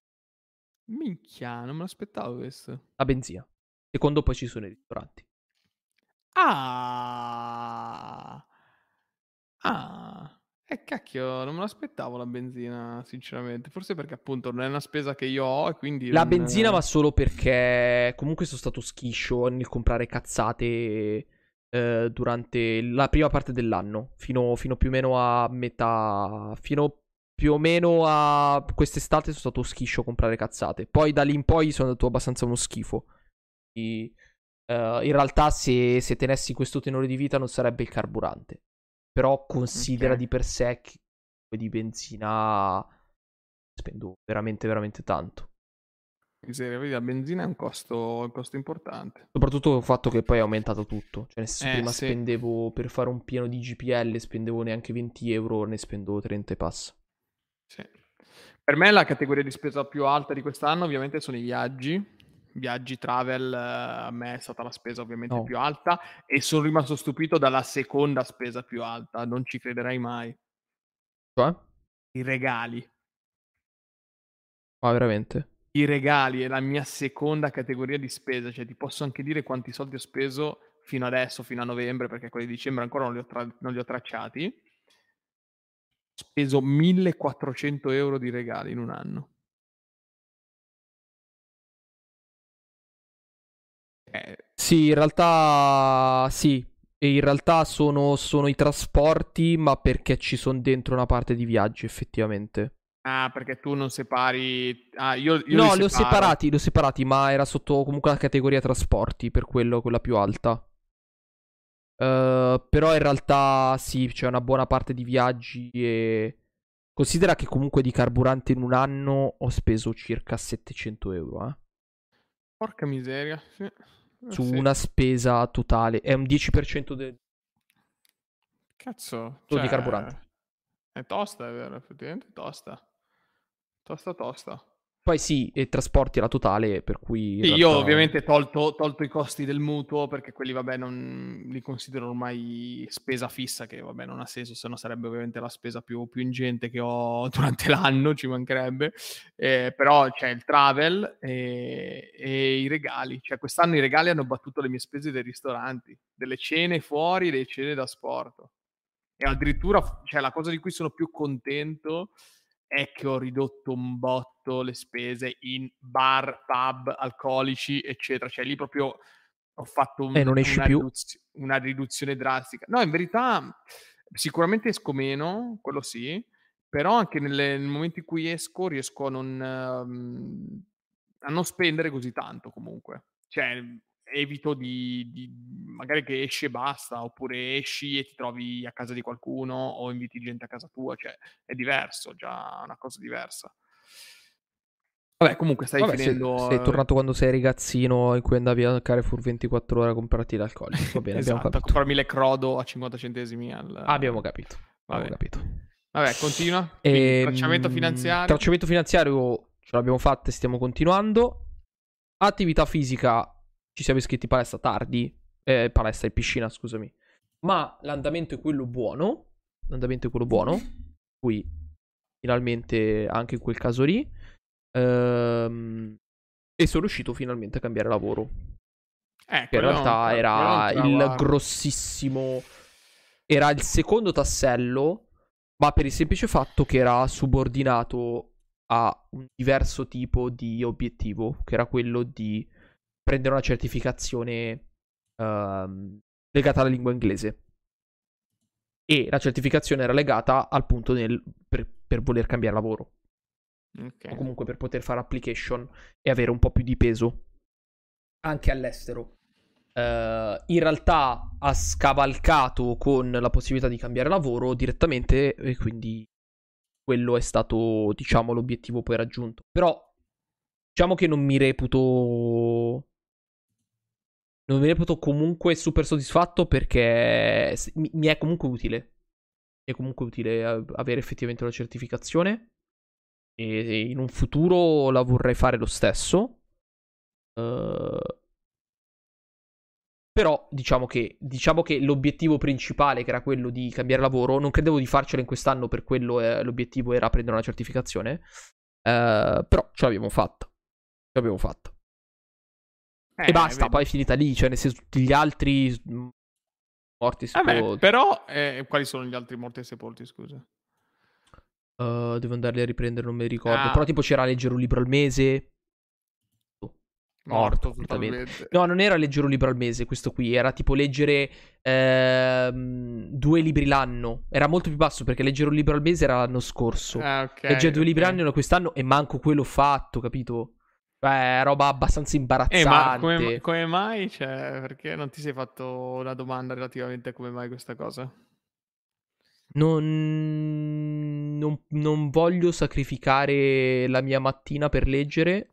Minchia, non me l'aspettavo questo. La benzina. Secondo, poi ci sono i ristoranti. Ah! Ah! Eh cacchio, non me l'aspettavo la benzina, sinceramente. Forse perché appunto non è una spesa che io ho e quindi... La non... benzina va solo perché comunque sono stato schiscio nel comprare cazzate eh, durante la prima parte dell'anno. Fino, fino più o meno a metà... Fino più o meno a quest'estate sono stato schiscio a comprare cazzate. Poi da lì in poi sono andato abbastanza uno schifo. E, uh, in realtà se, se tenessi questo tenore di vita non sarebbe il carburante. Però considera, okay, di per sé che di benzina spendo veramente veramente tanto. Miseria, vedi, la benzina è un costo, un costo importante. Soprattutto il fatto che poi è aumentato tutto. Cioè, nel senso, eh, prima sì. spendevo per fare un pieno di G P L, spendevo neanche venti euro, ne spendo trenta e passa. Sì. Per me la categoria di spesa più alta di quest'anno ovviamente sono i viaggi. Viaggi, travel, a me è stata la spesa ovviamente no. più alta, e sono rimasto stupito dalla seconda spesa più alta, non ci crederai mai. Cioè? I regali. Ma veramente? I regali è la mia seconda categoria di spesa, cioè ti posso anche dire quanti soldi ho speso fino adesso, fino a novembre, perché quelli di dicembre ancora non li ho, tra- non li ho tracciati. Ho speso millequattrocento euro di regali in un anno. Eh, sì, in realtà sì, e in realtà sono, sono i trasporti, ma perché ci sono dentro una parte di viaggi effettivamente. Ah, perché tu non separi... Ah, io, io no, li, li ho separati, li ho separati, ma era sotto comunque la categoria trasporti, per quello quella più alta. Uh, però in realtà sì, c'è una buona parte di viaggi e... Considera che comunque di carburante in un anno ho speso circa settecento euro, eh. Porca miseria, sì. Su sì. una spesa totale è un dieci per cento del cazzo, cioè, di carburante. È tosta, è vero, effettivamente è tosta. Tosta tosta. Poi sì, e trasporti la totale, per cui sì, realtà... io ovviamente tolto tolto i costi del mutuo, perché quelli vabbè non li considero ormai spesa fissa, che vabbè non ha senso, se no sarebbe ovviamente la spesa più, più ingente che ho durante l'anno, ci mancherebbe. Eh, però c'è il travel e, e i regali, cioè quest'anno i regali hanno battuto le mie spese dei ristoranti, delle cene fuori, delle cene da sport. E addirittura, cioè la cosa di cui sono più contento è che ho ridotto un botto le spese in bar, pub, alcolici, eccetera. Cioè lì proprio ho fatto un, eh, non esci una, più. Riduz- una riduzione drastica. No, in verità sicuramente esco meno, quello sì, però anche nelle, nel momento in cui esco riesco a non, uh, a non spendere così tanto comunque. Cioè evito di, di... magari che esci e basta, oppure esci e ti trovi a casa di qualcuno o inviti gente a casa tua, cioè è diverso, già una cosa diversa. Vabbè, comunque stai Vabbè, finendo... Sei, sei tornato quando sei ragazzino in cui andavi a Carrefour ventiquattro ore a comprarti l'alcol. Va bene, esatto, abbiamo capito. A comprarmi le crodo a cinquanta centesimi al... Abbiamo capito, Vabbè. abbiamo capito. Vabbè, continua. Quindi, tracciamento finanziario. Tracciamento finanziario ce l'abbiamo fatta e stiamo continuando. Attività fisica. Ci siamo iscritti palestra tardi, eh, palestra e piscina, scusami. Ma l'andamento è quello buono. L'andamento è quello buono. Qui, finalmente, anche in quel caso lì. Ehm, E sono riuscito finalmente a cambiare lavoro. Eh, che in realtà non, era il grossissimo... Era il secondo tassello, ma per il semplice fatto che era subordinato a un diverso tipo di obiettivo, che era quello di prendere una certificazione uh, legata alla lingua inglese. E la certificazione era legata al punto del, per, per voler cambiare lavoro. Okay. O comunque per poter fare application e avere un po' più di peso anche all'estero. Uh, in realtà ha scavalcato con la possibilità di cambiare lavoro direttamente, e quindi quello è stato, diciamo, l'obiettivo poi raggiunto. Però diciamo che non mi reputo non mi reputo comunque super soddisfatto, perché mi è comunque utile è comunque utile avere effettivamente la certificazione, e in un futuro la vorrei fare lo stesso. uh... Però diciamo che, diciamo che l'obiettivo principale, che era quello di cambiare lavoro, non credevo di farcela in quest'anno, per quello eh, l'obiettivo era prendere una certificazione. Eh, però ce l'abbiamo fatta. Ce l'abbiamo fatta. Eh, e basta, vedi. Poi è finita lì, cioè nel senso, tutti gli altri morti sepolti. Eh però, eh, quali sono gli altri morti e sepolti, scusa? Uh, devo andarli a riprendere, non mi ricordo. Ah. Però tipo c'era leggere un libro al mese. Morto, morto no, non era leggere un libro al mese, questo qui era tipo leggere ehm, due libri l'anno. Era molto più basso, perché leggere un libro al mese era l'anno scorso. Ah, okay, leggere due okay. libri l'anno quest'anno, e manco quello fatto, capito? Cioè, roba abbastanza imbarazzante. Eh, ma come, come mai? Cioè, perché non ti sei fatto una domanda relativamente a come mai questa cosa? Non, non, non voglio sacrificare la mia mattina per leggere.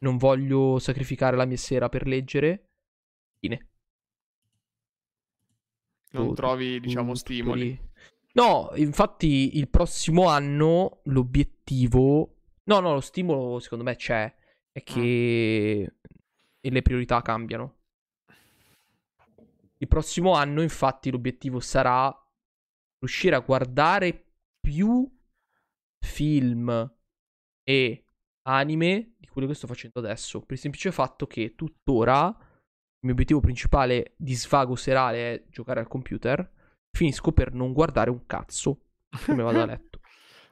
Non voglio sacrificare la mia sera per leggere. Fine. Non trovi, diciamo, stimoli. No, infatti il prossimo anno l'obiettivo... No, no, lo stimolo secondo me c'è. È che mm. le priorità cambiano. Il prossimo anno, infatti, l'obiettivo sarà riuscire a guardare più film e anime di quello che sto facendo adesso, per il semplice fatto che tuttora il mio obiettivo principale di svago serale è giocare al computer. Finisco per non guardare un cazzo e me vado a letto.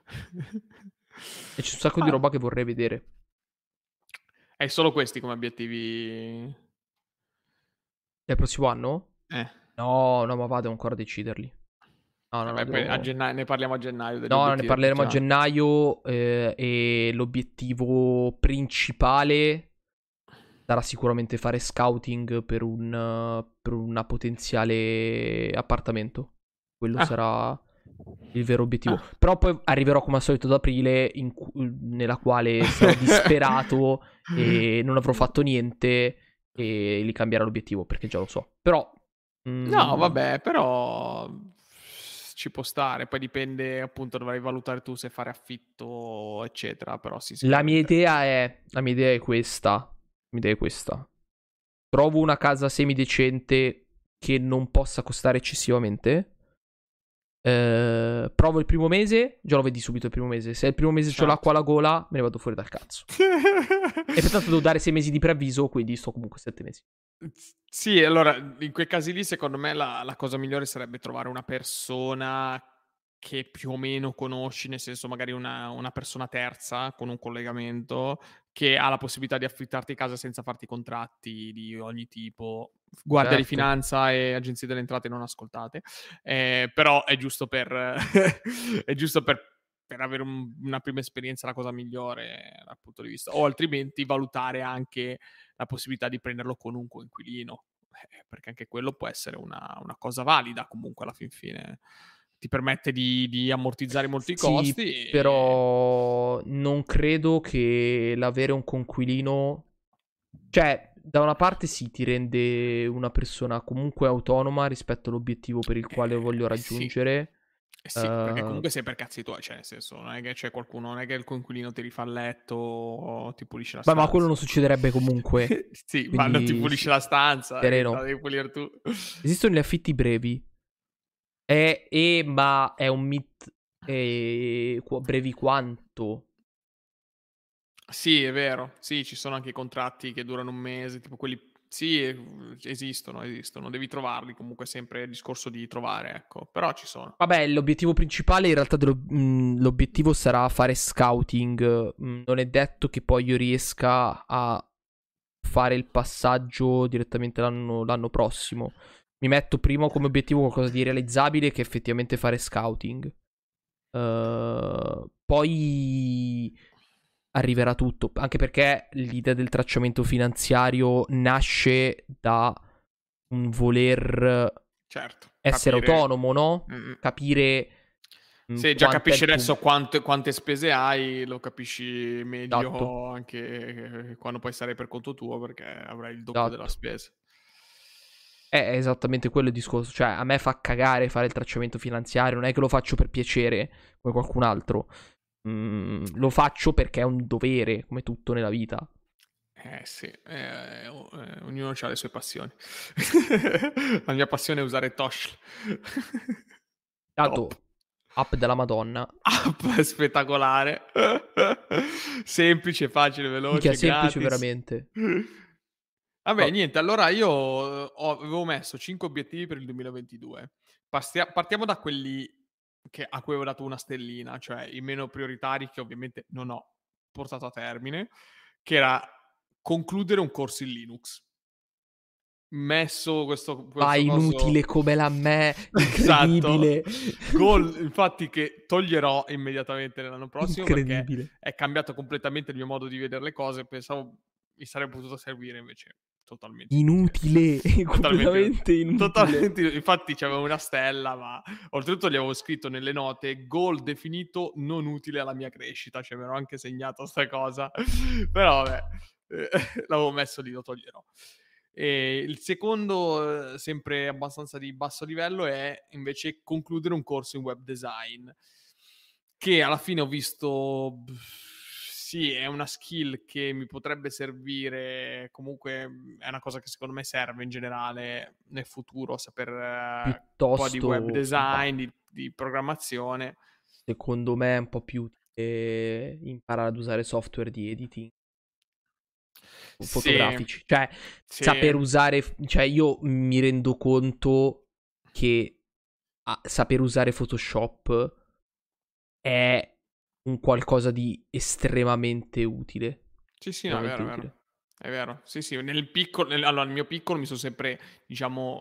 E c'è un sacco ah. di roba che vorrei vedere. È solo questi come obiettivi del prossimo anno? Eh. No, no, ma vado ancora a deciderli. No, no, no, Beh, devo... a gennaio, ne parliamo a gennaio. No, ne parleremo già. a gennaio eh, e l'obiettivo principale sarà sicuramente fare scouting per un per una potenziale appartamento. Quello ah. sarà il vero obiettivo. Ah. Però poi arriverò come al solito ad aprile, in cu- nella quale sarò disperato e non avrò fatto niente, e lì cambierà l'obiettivo, perché già lo so. Però mm, no, vabbè, però... ci può stare, poi dipende, appunto, dovrai valutare tu se fare affitto eccetera, però sì, la mia idea è la mia idea è questa la mia idea è questa trovo una casa semidecente che non possa costare eccessivamente, eh, provo il primo mese, già lo vedi subito il primo mese, se il primo mese certo. c'ho l'acqua alla gola me ne vado fuori dal cazzo. E pertanto devo dare sei mesi di preavviso, quindi sto comunque sette mesi. Sì, allora in quei casi lì secondo me la, la cosa migliore sarebbe trovare una persona che più o meno conosci, nel senso magari una, una persona terza con un collegamento che ha la possibilità di affittarti casa senza farti contratti di ogni tipo. Guardia certo. di finanza e agenzie delle entrate non ascoltate, eh, però è giusto per è giusto per per avere un, una prima esperienza, la cosa migliore dal punto di vista, o altrimenti valutare anche la possibilità di prenderlo con un coinquilino, eh, perché anche quello può essere una, una cosa valida, comunque alla fin fine ti permette di, di ammortizzare molti sì, costi. Però e... non credo che l'avere un coinquilino, cioè da una parte sì, ti rende una persona comunque autonoma rispetto all'obiettivo per il quale eh, voglio raggiungere sì. Eh sì, uh... perché comunque sei per cazzi tuoi, cioè nel senso non è che c'è qualcuno, non è che il coinquilino ti rifà il letto o ti pulisce la stanza. Beh, ma quello non succederebbe comunque. Sì, quindi... ma non ti pulisce la stanza, eh, la devi pulire tu. Esistono gli affitti brevi, eh, eh, ma è un mit eh, brevi quanto? Sì, è vero. Sì, ci sono anche i contratti che durano un mese, tipo quelli. Sì, esistono, esistono. Devi trovarli, comunque sempre il discorso di trovare, ecco. Però ci sono. Vabbè, l'obiettivo principale in realtà dello, mh, l'obiettivo sarà fare scouting. Mh, non è detto che poi io riesca a fare il passaggio direttamente l'anno, l'anno prossimo. Mi metto prima come obiettivo qualcosa di realizzabile che è effettivamente fare scouting. Uh, poi arriverà tutto, anche perché l'idea del tracciamento finanziario nasce da un voler certo, essere capire... autonomo, no? Mm. Capire... Se già capisci adesso quante, quante spese hai, lo capisci meglio esatto. Anche quando poi sarai per conto tuo, perché avrai il doppio esatto. della spesa. È esattamente quello il discorso, cioè a me fa cagare fare il tracciamento finanziario, non è che lo faccio per piacere come qualcun altro. Mm, lo faccio perché è un dovere, come tutto nella vita. Eh sì, eh, eh, ognuno ha le sue passioni. La mia passione è usare Tosh. Tanto, app della Madonna. App spettacolare. Semplice, facile, veloce, gratis. Semplice veramente. Vabbè, oh. niente, allora io ho, avevo messo cinque obiettivi per il duemilaventidue. Pastia- partiamo da quelli... Che a cui avevo dato una stellina, cioè i meno prioritari che ovviamente non ho portato a termine, che era concludere un corso in Linux. Messo questo... questo ah, inutile coso... come la me, incredibile. Esatto. Goal, infatti, che toglierò immediatamente l'anno prossimo perché è cambiato completamente il mio modo di vedere le cose, pensavo mi sarebbe potuto servire invece... Totalmente inutile, inutile. Totalmente inutile. Totalmente inutile. Infatti c'avevo una stella, ma oltretutto gli avevo scritto nelle note goal definito non utile alla mia crescita, cioè mi ero anche segnato sta cosa. Però vabbè, eh, l'avevo messo lì, lo toglierò. E il secondo, sempre abbastanza di basso livello, è invece concludere un corso in web design, che alla fine ho visto... Sì, è una skill che mi potrebbe servire, comunque è una cosa che secondo me serve in generale nel futuro, saper piuttosto, un po' di web design, di, di programmazione. Secondo me è un po' più eh, imparare ad usare software di editing fotografici, sì, cioè sì. saper usare, cioè io mi rendo conto che ah, saper usare Photoshop è... un qualcosa di estremamente utile. Sì, sì, no, è vero, è vero. È vero, sì, sì. Nel piccolo, nel, allora, nel mio piccolo mi sono sempre, diciamo,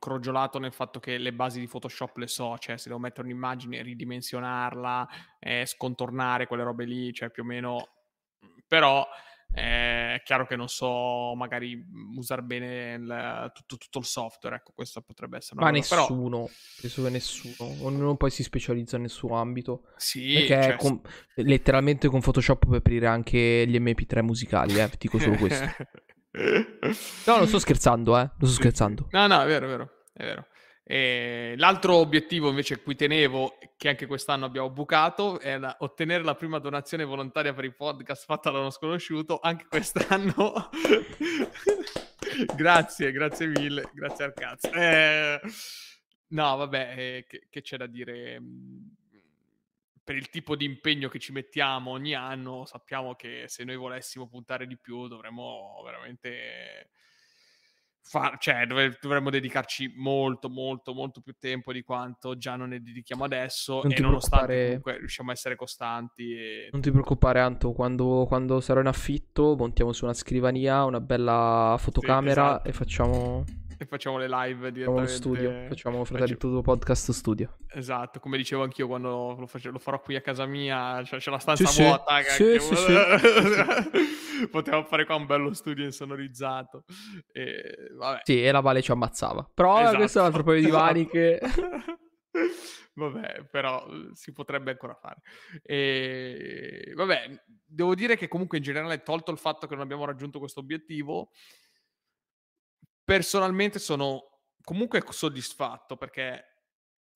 crogiolato nel fatto che le basi di Photoshop le so, cioè se devo mettere un'immagine, ridimensionarla, eh, scontornare quelle robe lì, cioè più o meno... Però eh, è chiaro che non so magari usare bene il, tutto, tutto il software, ecco, questo potrebbe essere una ma cosa, nessuno però... penso che nessuno, ognuno poi si specializza nel suo ambito, sì, perché cioè... con, letteralmente con Photoshop puoi aprire anche gli emme pi tre musicali, eh, dico solo questo. No, non sto scherzando, eh, non sto scherzando. No, no, è vero, è vero, è vero. E l'altro obiettivo invece a cui tenevo, che anche quest'anno abbiamo bucato, è la, ottenere la prima donazione volontaria per il podcast fatta da uno sconosciuto, anche quest'anno. Grazie, grazie mille, grazie al cazzo. Eh, no, vabbè, eh, che, che c'è da dire? Per il tipo di impegno che ci mettiamo ogni anno, sappiamo che se noi volessimo puntare di più dovremmo veramente... Far, cioè dov- dovremmo dedicarci molto molto molto più tempo di quanto già non ne dedichiamo adesso, non e nonostante comunque riusciamo a essere costanti e... Non ti preoccupare Anto, quando, quando sarò in affitto montiamo su una scrivania una bella fotocamera, sì, esatto. e facciamo e facciamo le live direttamente, facciamo studio, facciamo Fratellitudo podcast studio, esatto, come dicevo anch'io quando lo, face- lo farò qui a casa mia, cioè, c'è la stanza sì, vuota sì, che... sì, sì. Potevamo fare qua un bello studio insonorizzato e... Vabbè. Sì, e la Vale ci ammazzava. Però esatto, questo è un altro paio esatto. di maniche. Vabbè, però si potrebbe ancora fare. E... Vabbè, devo dire che comunque in generale, tolto il fatto che non abbiamo raggiunto questo obiettivo, personalmente sono comunque soddisfatto perché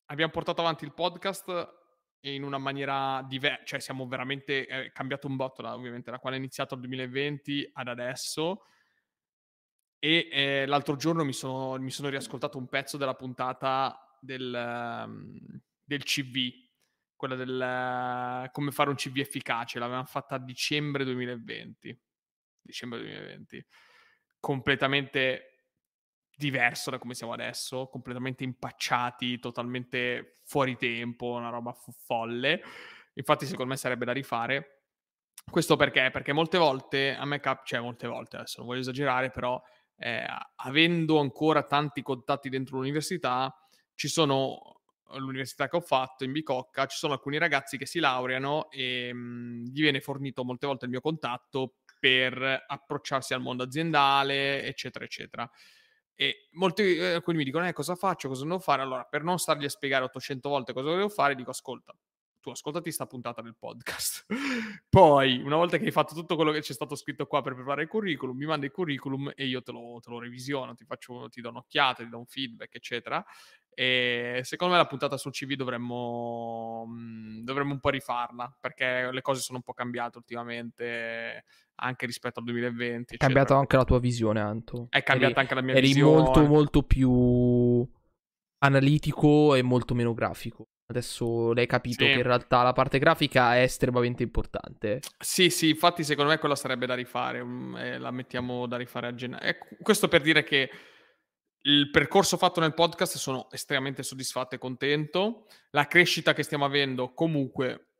abbiamo portato avanti il podcast in una maniera diversa. Cioè siamo veramente... È cambiato un botto, da, ovviamente, da quando è iniziato il duemilaventi ad adesso. E eh, l'altro giorno mi sono, mi sono riascoltato un pezzo della puntata del, um, del ci vu, quella del uh, come fare un C V efficace, l'avevamo fatta a dicembre duemilaventi, dicembre duemilaventi, completamente diverso da come siamo adesso, completamente impacciati, totalmente fuori tempo, una roba folle. Infatti secondo me sarebbe da rifare. Questo perché? Perché molte volte a me cap- cioè molte volte, adesso non voglio esagerare, però eh, avendo ancora tanti contatti dentro l'università, ci sono, l'università che ho fatto in Bicocca, ci sono alcuni ragazzi che si laureano e mh, gli viene fornito molte volte il mio contatto per approcciarsi al mondo aziendale, eccetera eccetera. E molti eh, alcuni mi dicono eh, cosa faccio, cosa devo fare? Allora, per non stargli a spiegare ottocento volte cosa devo fare, dico ascolta, tu ascoltati sta puntata del podcast. Poi, una volta che hai fatto tutto quello che c'è stato scritto qua per preparare il curriculum, mi manda il curriculum e io te lo, te lo revisiono, ti faccio, ti do un'occhiata, ti do un feedback, eccetera. E secondo me la puntata sul C V dovremmo, dovremmo un po' rifarla, perché le cose sono un po' cambiate ultimamente, anche rispetto al duemilaventi. È cambiata anche la tua visione, Anto. È cambiata eri, anche la mia eri visione. Eri molto, molto più analitico e molto meno grafico. Adesso l'hai capito, sì, che in realtà la parte grafica è estremamente importante. Sì, sì, infatti secondo me quella sarebbe da rifare, eh, la mettiamo da rifare a gennaio. Eh, questo per dire che il percorso fatto nel podcast sono estremamente soddisfatto e contento. La crescita che stiamo avendo comunque,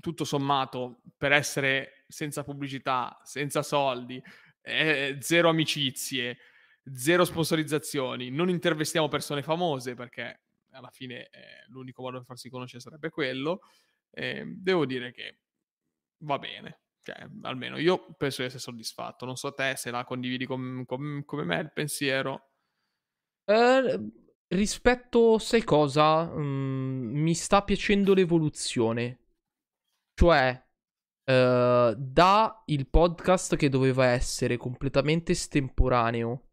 tutto sommato, per essere senza pubblicità, senza soldi, eh, zero amicizie, zero sponsorizzazioni, non intervistiamo persone famose perché alla fine eh, l'unico modo per farsi conoscere sarebbe quello. Eh, devo dire che va bene, cioè, almeno io penso di essere soddisfatto. Non so te se la condividi com- com- come me il pensiero. Eh, rispetto, sai cosa? Mm, mi sta piacendo l'evoluzione. Cioè, eh, da il podcast che doveva essere completamente estemporaneo,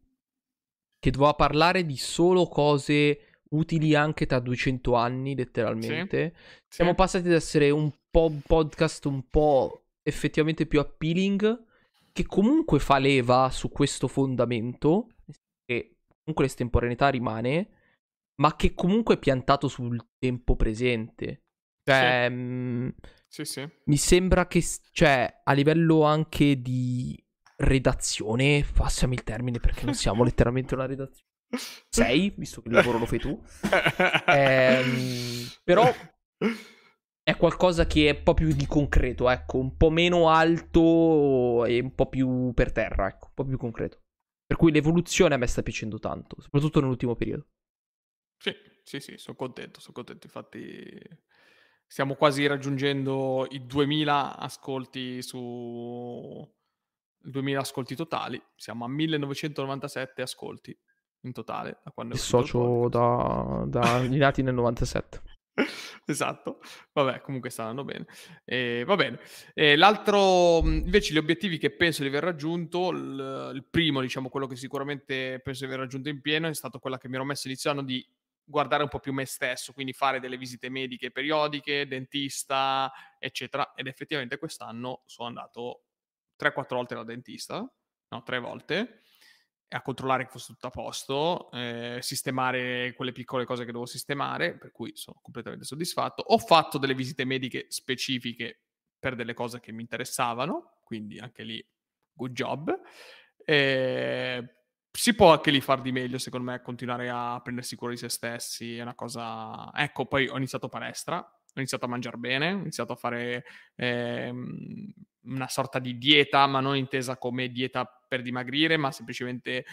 che doveva parlare di solo cose utili anche tra duecento anni, letteralmente, sì, siamo sì. passati ad essere un po' un podcast un po' effettivamente più appealing, che comunque fa leva su questo fondamento, che comunque l'estemporaneità rimane, ma che comunque è piantato sul tempo presente. Cioè, sì. Mh, sì, sì. mi sembra che, cioè, a livello anche di redazione, passami il termine perché non siamo letteralmente una redazione, sei, visto che il lavoro lo fai tu, ehm, però è qualcosa che è un po' più di concreto, ecco, un po' meno alto e un po' più per terra, ecco, un po' più concreto, per cui l'evoluzione a me sta piacendo tanto, soprattutto nell'ultimo periodo. Sì, sì, sì, sono contento, sono contento, infatti stiamo quasi raggiungendo i duemila ascolti su duemila ascolti totali, siamo a millenovecentonovantasette ascolti in totale da quando il socio da, da nati nel novantasette. Esatto, vabbè, comunque stanno bene, eh, va bene. Eh, l'altro invece, gli obiettivi che penso di aver raggiunto, l- il primo, diciamo, quello che sicuramente penso di aver raggiunto in pieno è stato quella che mi ero messo inizio anno di guardare un po' più me stesso, quindi fare delle visite mediche periodiche, dentista, eccetera, ed effettivamente quest'anno sono andato tre quattro volte dal dentista, no, tre volte, a controllare che fosse tutto a posto, eh, sistemare quelle piccole cose che devo sistemare, per cui sono completamente soddisfatto. Ho fatto delle visite mediche specifiche per delle cose che mi interessavano, quindi anche lì good job. Eh, si può anche lì far di meglio, secondo me, continuare a prendersi cura di se stessi è una cosa... Ecco, poi ho iniziato palestra, ho iniziato a mangiare bene, ho iniziato a fare ehm, una sorta di dieta, ma non intesa come dieta per dimagrire, ma semplicemente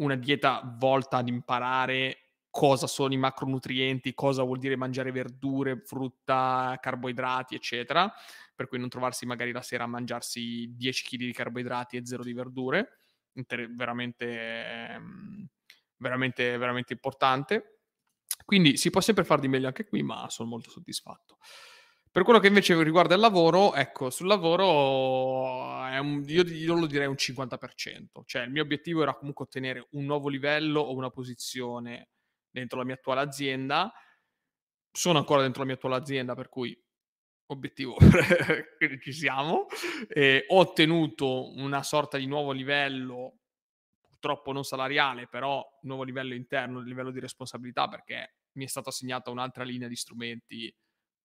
una dieta volta ad imparare cosa sono i macronutrienti, cosa vuol dire mangiare verdure, frutta, carboidrati, eccetera, per cui non trovarsi magari la sera a mangiarsi dieci chili di carboidrati e zero di verdure, Inter- veramente, veramente, veramente importante. Quindi si può sempre far di meglio anche qui, ma sono molto soddisfatto. Per quello che invece riguarda il lavoro, ecco, sul lavoro è un, io, io lo direi un cinquanta per cento. Cioè il mio obiettivo era comunque ottenere un nuovo livello o una posizione dentro la mia attuale azienda. Sono ancora dentro la mia attuale azienda, per cui obiettivo ci siamo. Eh, ho ottenuto una sorta di nuovo livello, purtroppo non salariale, però nuovo livello interno, livello di responsabilità, perché mi è stata assegnata un'altra linea di strumenti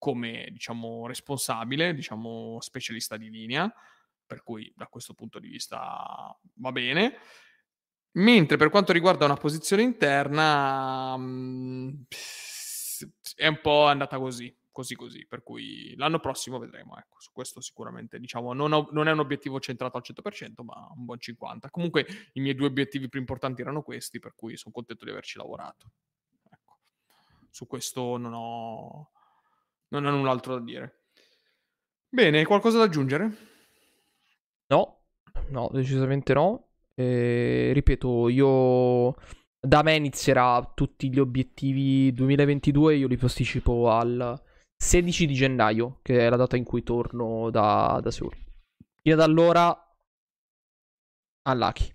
come, diciamo, responsabile, diciamo, specialista di linea, per cui da questo punto di vista va bene. Mentre per quanto riguarda una posizione interna, mh, è un po' andata così, così così, per cui l'anno prossimo vedremo, ecco, su questo sicuramente, diciamo, non, ho, non è un obiettivo centrato al cento per cento, ma un buon cinquanta per cento. Comunque i miei due obiettivi più importanti erano questi, per cui sono contento di averci lavorato. Ecco. Su questo non ho, non ho null'altro da dire. Bene, qualcosa da aggiungere? No, no, decisamente no. Eh, ripeto, io da me inizierà tutti gli obiettivi duemilaventidue, io li posticipo al sedici di gennaio, che è la data in cui torno da, da Seoul. Fino ad allora, all'Aki.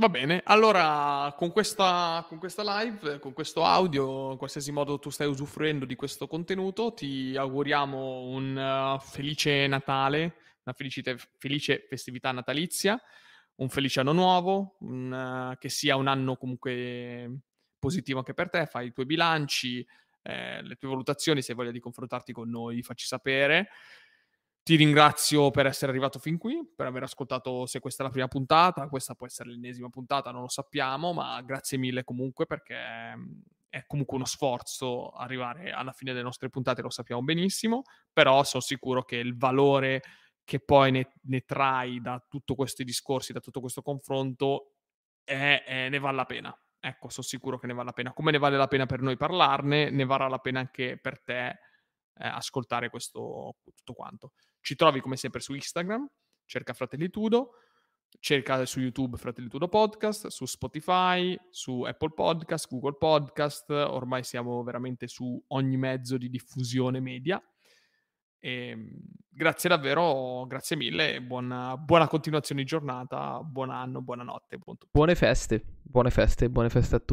Va bene, allora con questa, con questa live, con questo audio, in qualsiasi modo tu stai usufruendo di questo contenuto, ti auguriamo un uh, felice Natale, una felice, felice festività natalizia, un felice anno nuovo, un, uh, che sia un anno comunque positivo anche per te. Fai i tuoi bilanci, eh, le tue valutazioni, se hai voglia di confrontarti con noi facci sapere. Ti ringrazio per essere arrivato fin qui, per aver ascoltato, se questa è la prima puntata, questa può essere l'ennesima puntata, non lo sappiamo, ma grazie mille comunque, perché è comunque uno sforzo arrivare alla fine delle nostre puntate, lo sappiamo benissimo, però sono sicuro che il valore che poi ne, ne trai da tutti questi discorsi, da tutto questo confronto, è, è, ne vale la pena. Ecco, sono sicuro che ne vale la pena. Come ne vale la pena per noi parlarne, ne varrà la pena anche per te eh, ascoltare questo tutto quanto. Ci trovi come sempre su Instagram, cerca Fratellitudo, cerca su YouTube Fratellitudo Podcast, su Spotify, su Apple Podcast, Google Podcast, ormai siamo veramente su ogni mezzo di diffusione media. E grazie davvero, grazie mille, buona, buona continuazione di giornata, buon anno, buonanotte, buon tutto. Buone feste, buone feste, buone feste a tutti.